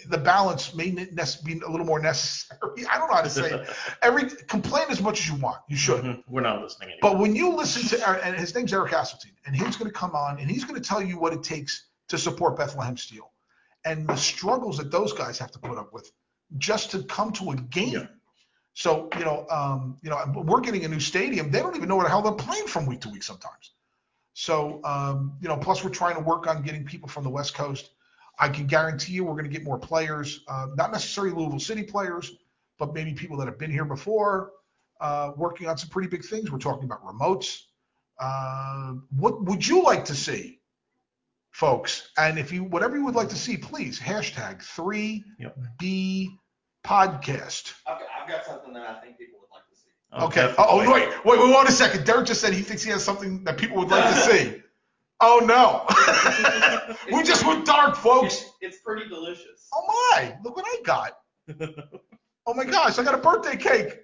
the balance may ne- be a little more necessary. I don't know how to say it. Every complain as much as you want. You should. Mm-hmm. We're not listening anymore. But when you listen to, and his name's Eric Hasseltine, and he's going to come on and he's going to tell you what it takes to support Bethlehem Steel and the struggles that those guys have to put up with just to come to a game. Yeah. So, you know, um, you know, we're getting a new stadium. They don't even know where the hell they're playing from week to week sometimes. So, um, you know, plus we're trying to work on getting people from the West Coast. I can guarantee you we're going to get more players, uh, not necessarily Louisville City players, but maybe people that have been here before, uh, working on some pretty big things. We're talking about remotes. Uh, what would you like to see, folks? And if you, whatever you would like to see, please, hashtag three B podcast. Okay, I've got something that I think people would like to see. Okay. okay. Oh, wait, wait, wait, wait, wait a second. Derek just said he thinks he has something that people would like to see. Oh, no. We just went dark, folks. It's, it's pretty delicious. Oh, my. Look what I got. Oh, my gosh. I got a birthday cake.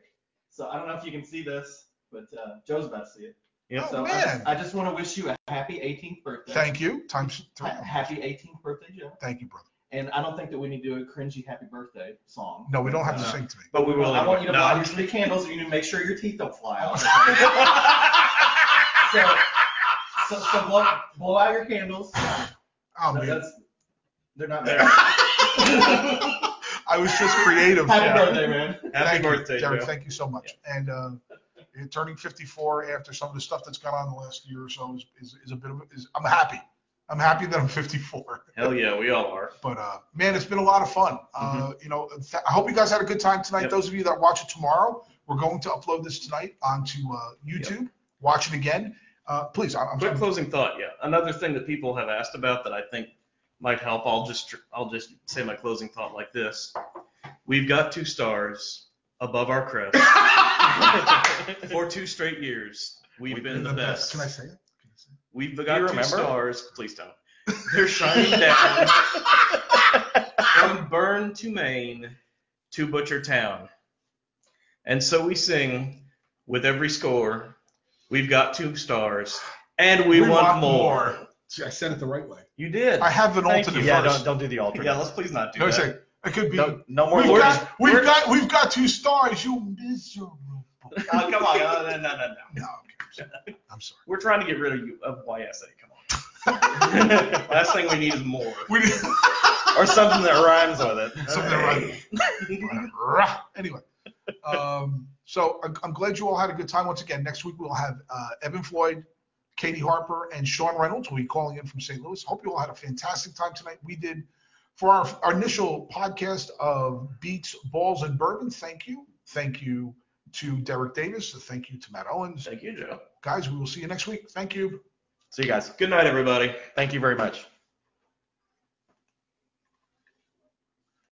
So I don't know if you can see this, but uh, Joe's about to see it. Yep. Oh, so man. I, I just want to wish you a happy eighteenth birthday. Thank you. Times three. Happy eighteenth birthday, Joe. Thank you, brother. And I don't think that we need to do a cringy happy birthday song. No, we don't have uh, to sing to me. But we will. I want you to no. buy your three candles, and you need to make sure your teeth don't fly out. so, so, so blow, blow out your candles. Oh, no, that's, they're not there. I was just creative. Happy yeah. birthday, man. Happy thank birthday, you, Jared. Joe. Thank you so much. Yeah. And uh, turning fifty-four after some of the stuff that's gone on the last year or so is is, is a bit of a, is, I'm happy. I'm happy that I'm fifty-four. Hell yeah, we all are. But, uh, man, it's been a lot of fun. Uh, mm-hmm. You know, th- I hope you guys had a good time tonight. Yep. Those of you that watch it tomorrow, we're going to upload this tonight onto uh, YouTube. Yep. Watch it again. Uh, please. I'm Quick sorry. Closing thought, yeah. Another thing that people have asked about that I think might help, I'll just I'll just say my closing thought like this. We've got two stars above our crest for two straight years. We've, We've been, been the, the best. best. Can I say it? We've got you two remember? stars. Please don't. They're shining down from Bern to Maine to Butcher Town. And so we sing with every score. We've got two stars, and we, we want, want more. more. See, I said it the right way. You did. I have an alternate verse. Yeah, don't, don't do the alternate. Yeah, let's please not do no, that. Say, it could be. No, no more. We've got, we've got, we've got two stars. You miserable. Oh, come on. No, no, no, no. No. I'm sorry. We're trying to get rid of you of Y S A. Come on. Last thing we need is more. Or something that rhymes with it. Something hey. that rhymes. Anyway, um, so I'm, I'm glad you all had a good time once again. Next week we'll have uh, Evan Floyd, Katie Harper, and Sean Reynolds. We'll be calling in from Saint Louis. Hope you all had a fantastic time tonight. We did for our, our initial podcast of Beats, Balls, and Bourbon. Thank you. Thank you. To Derek Davis. So thank you to Matt Owens. Thank you, Joe. Guys, we will see you next week. Thank you. See you guys. Good night, everybody. Thank you very much.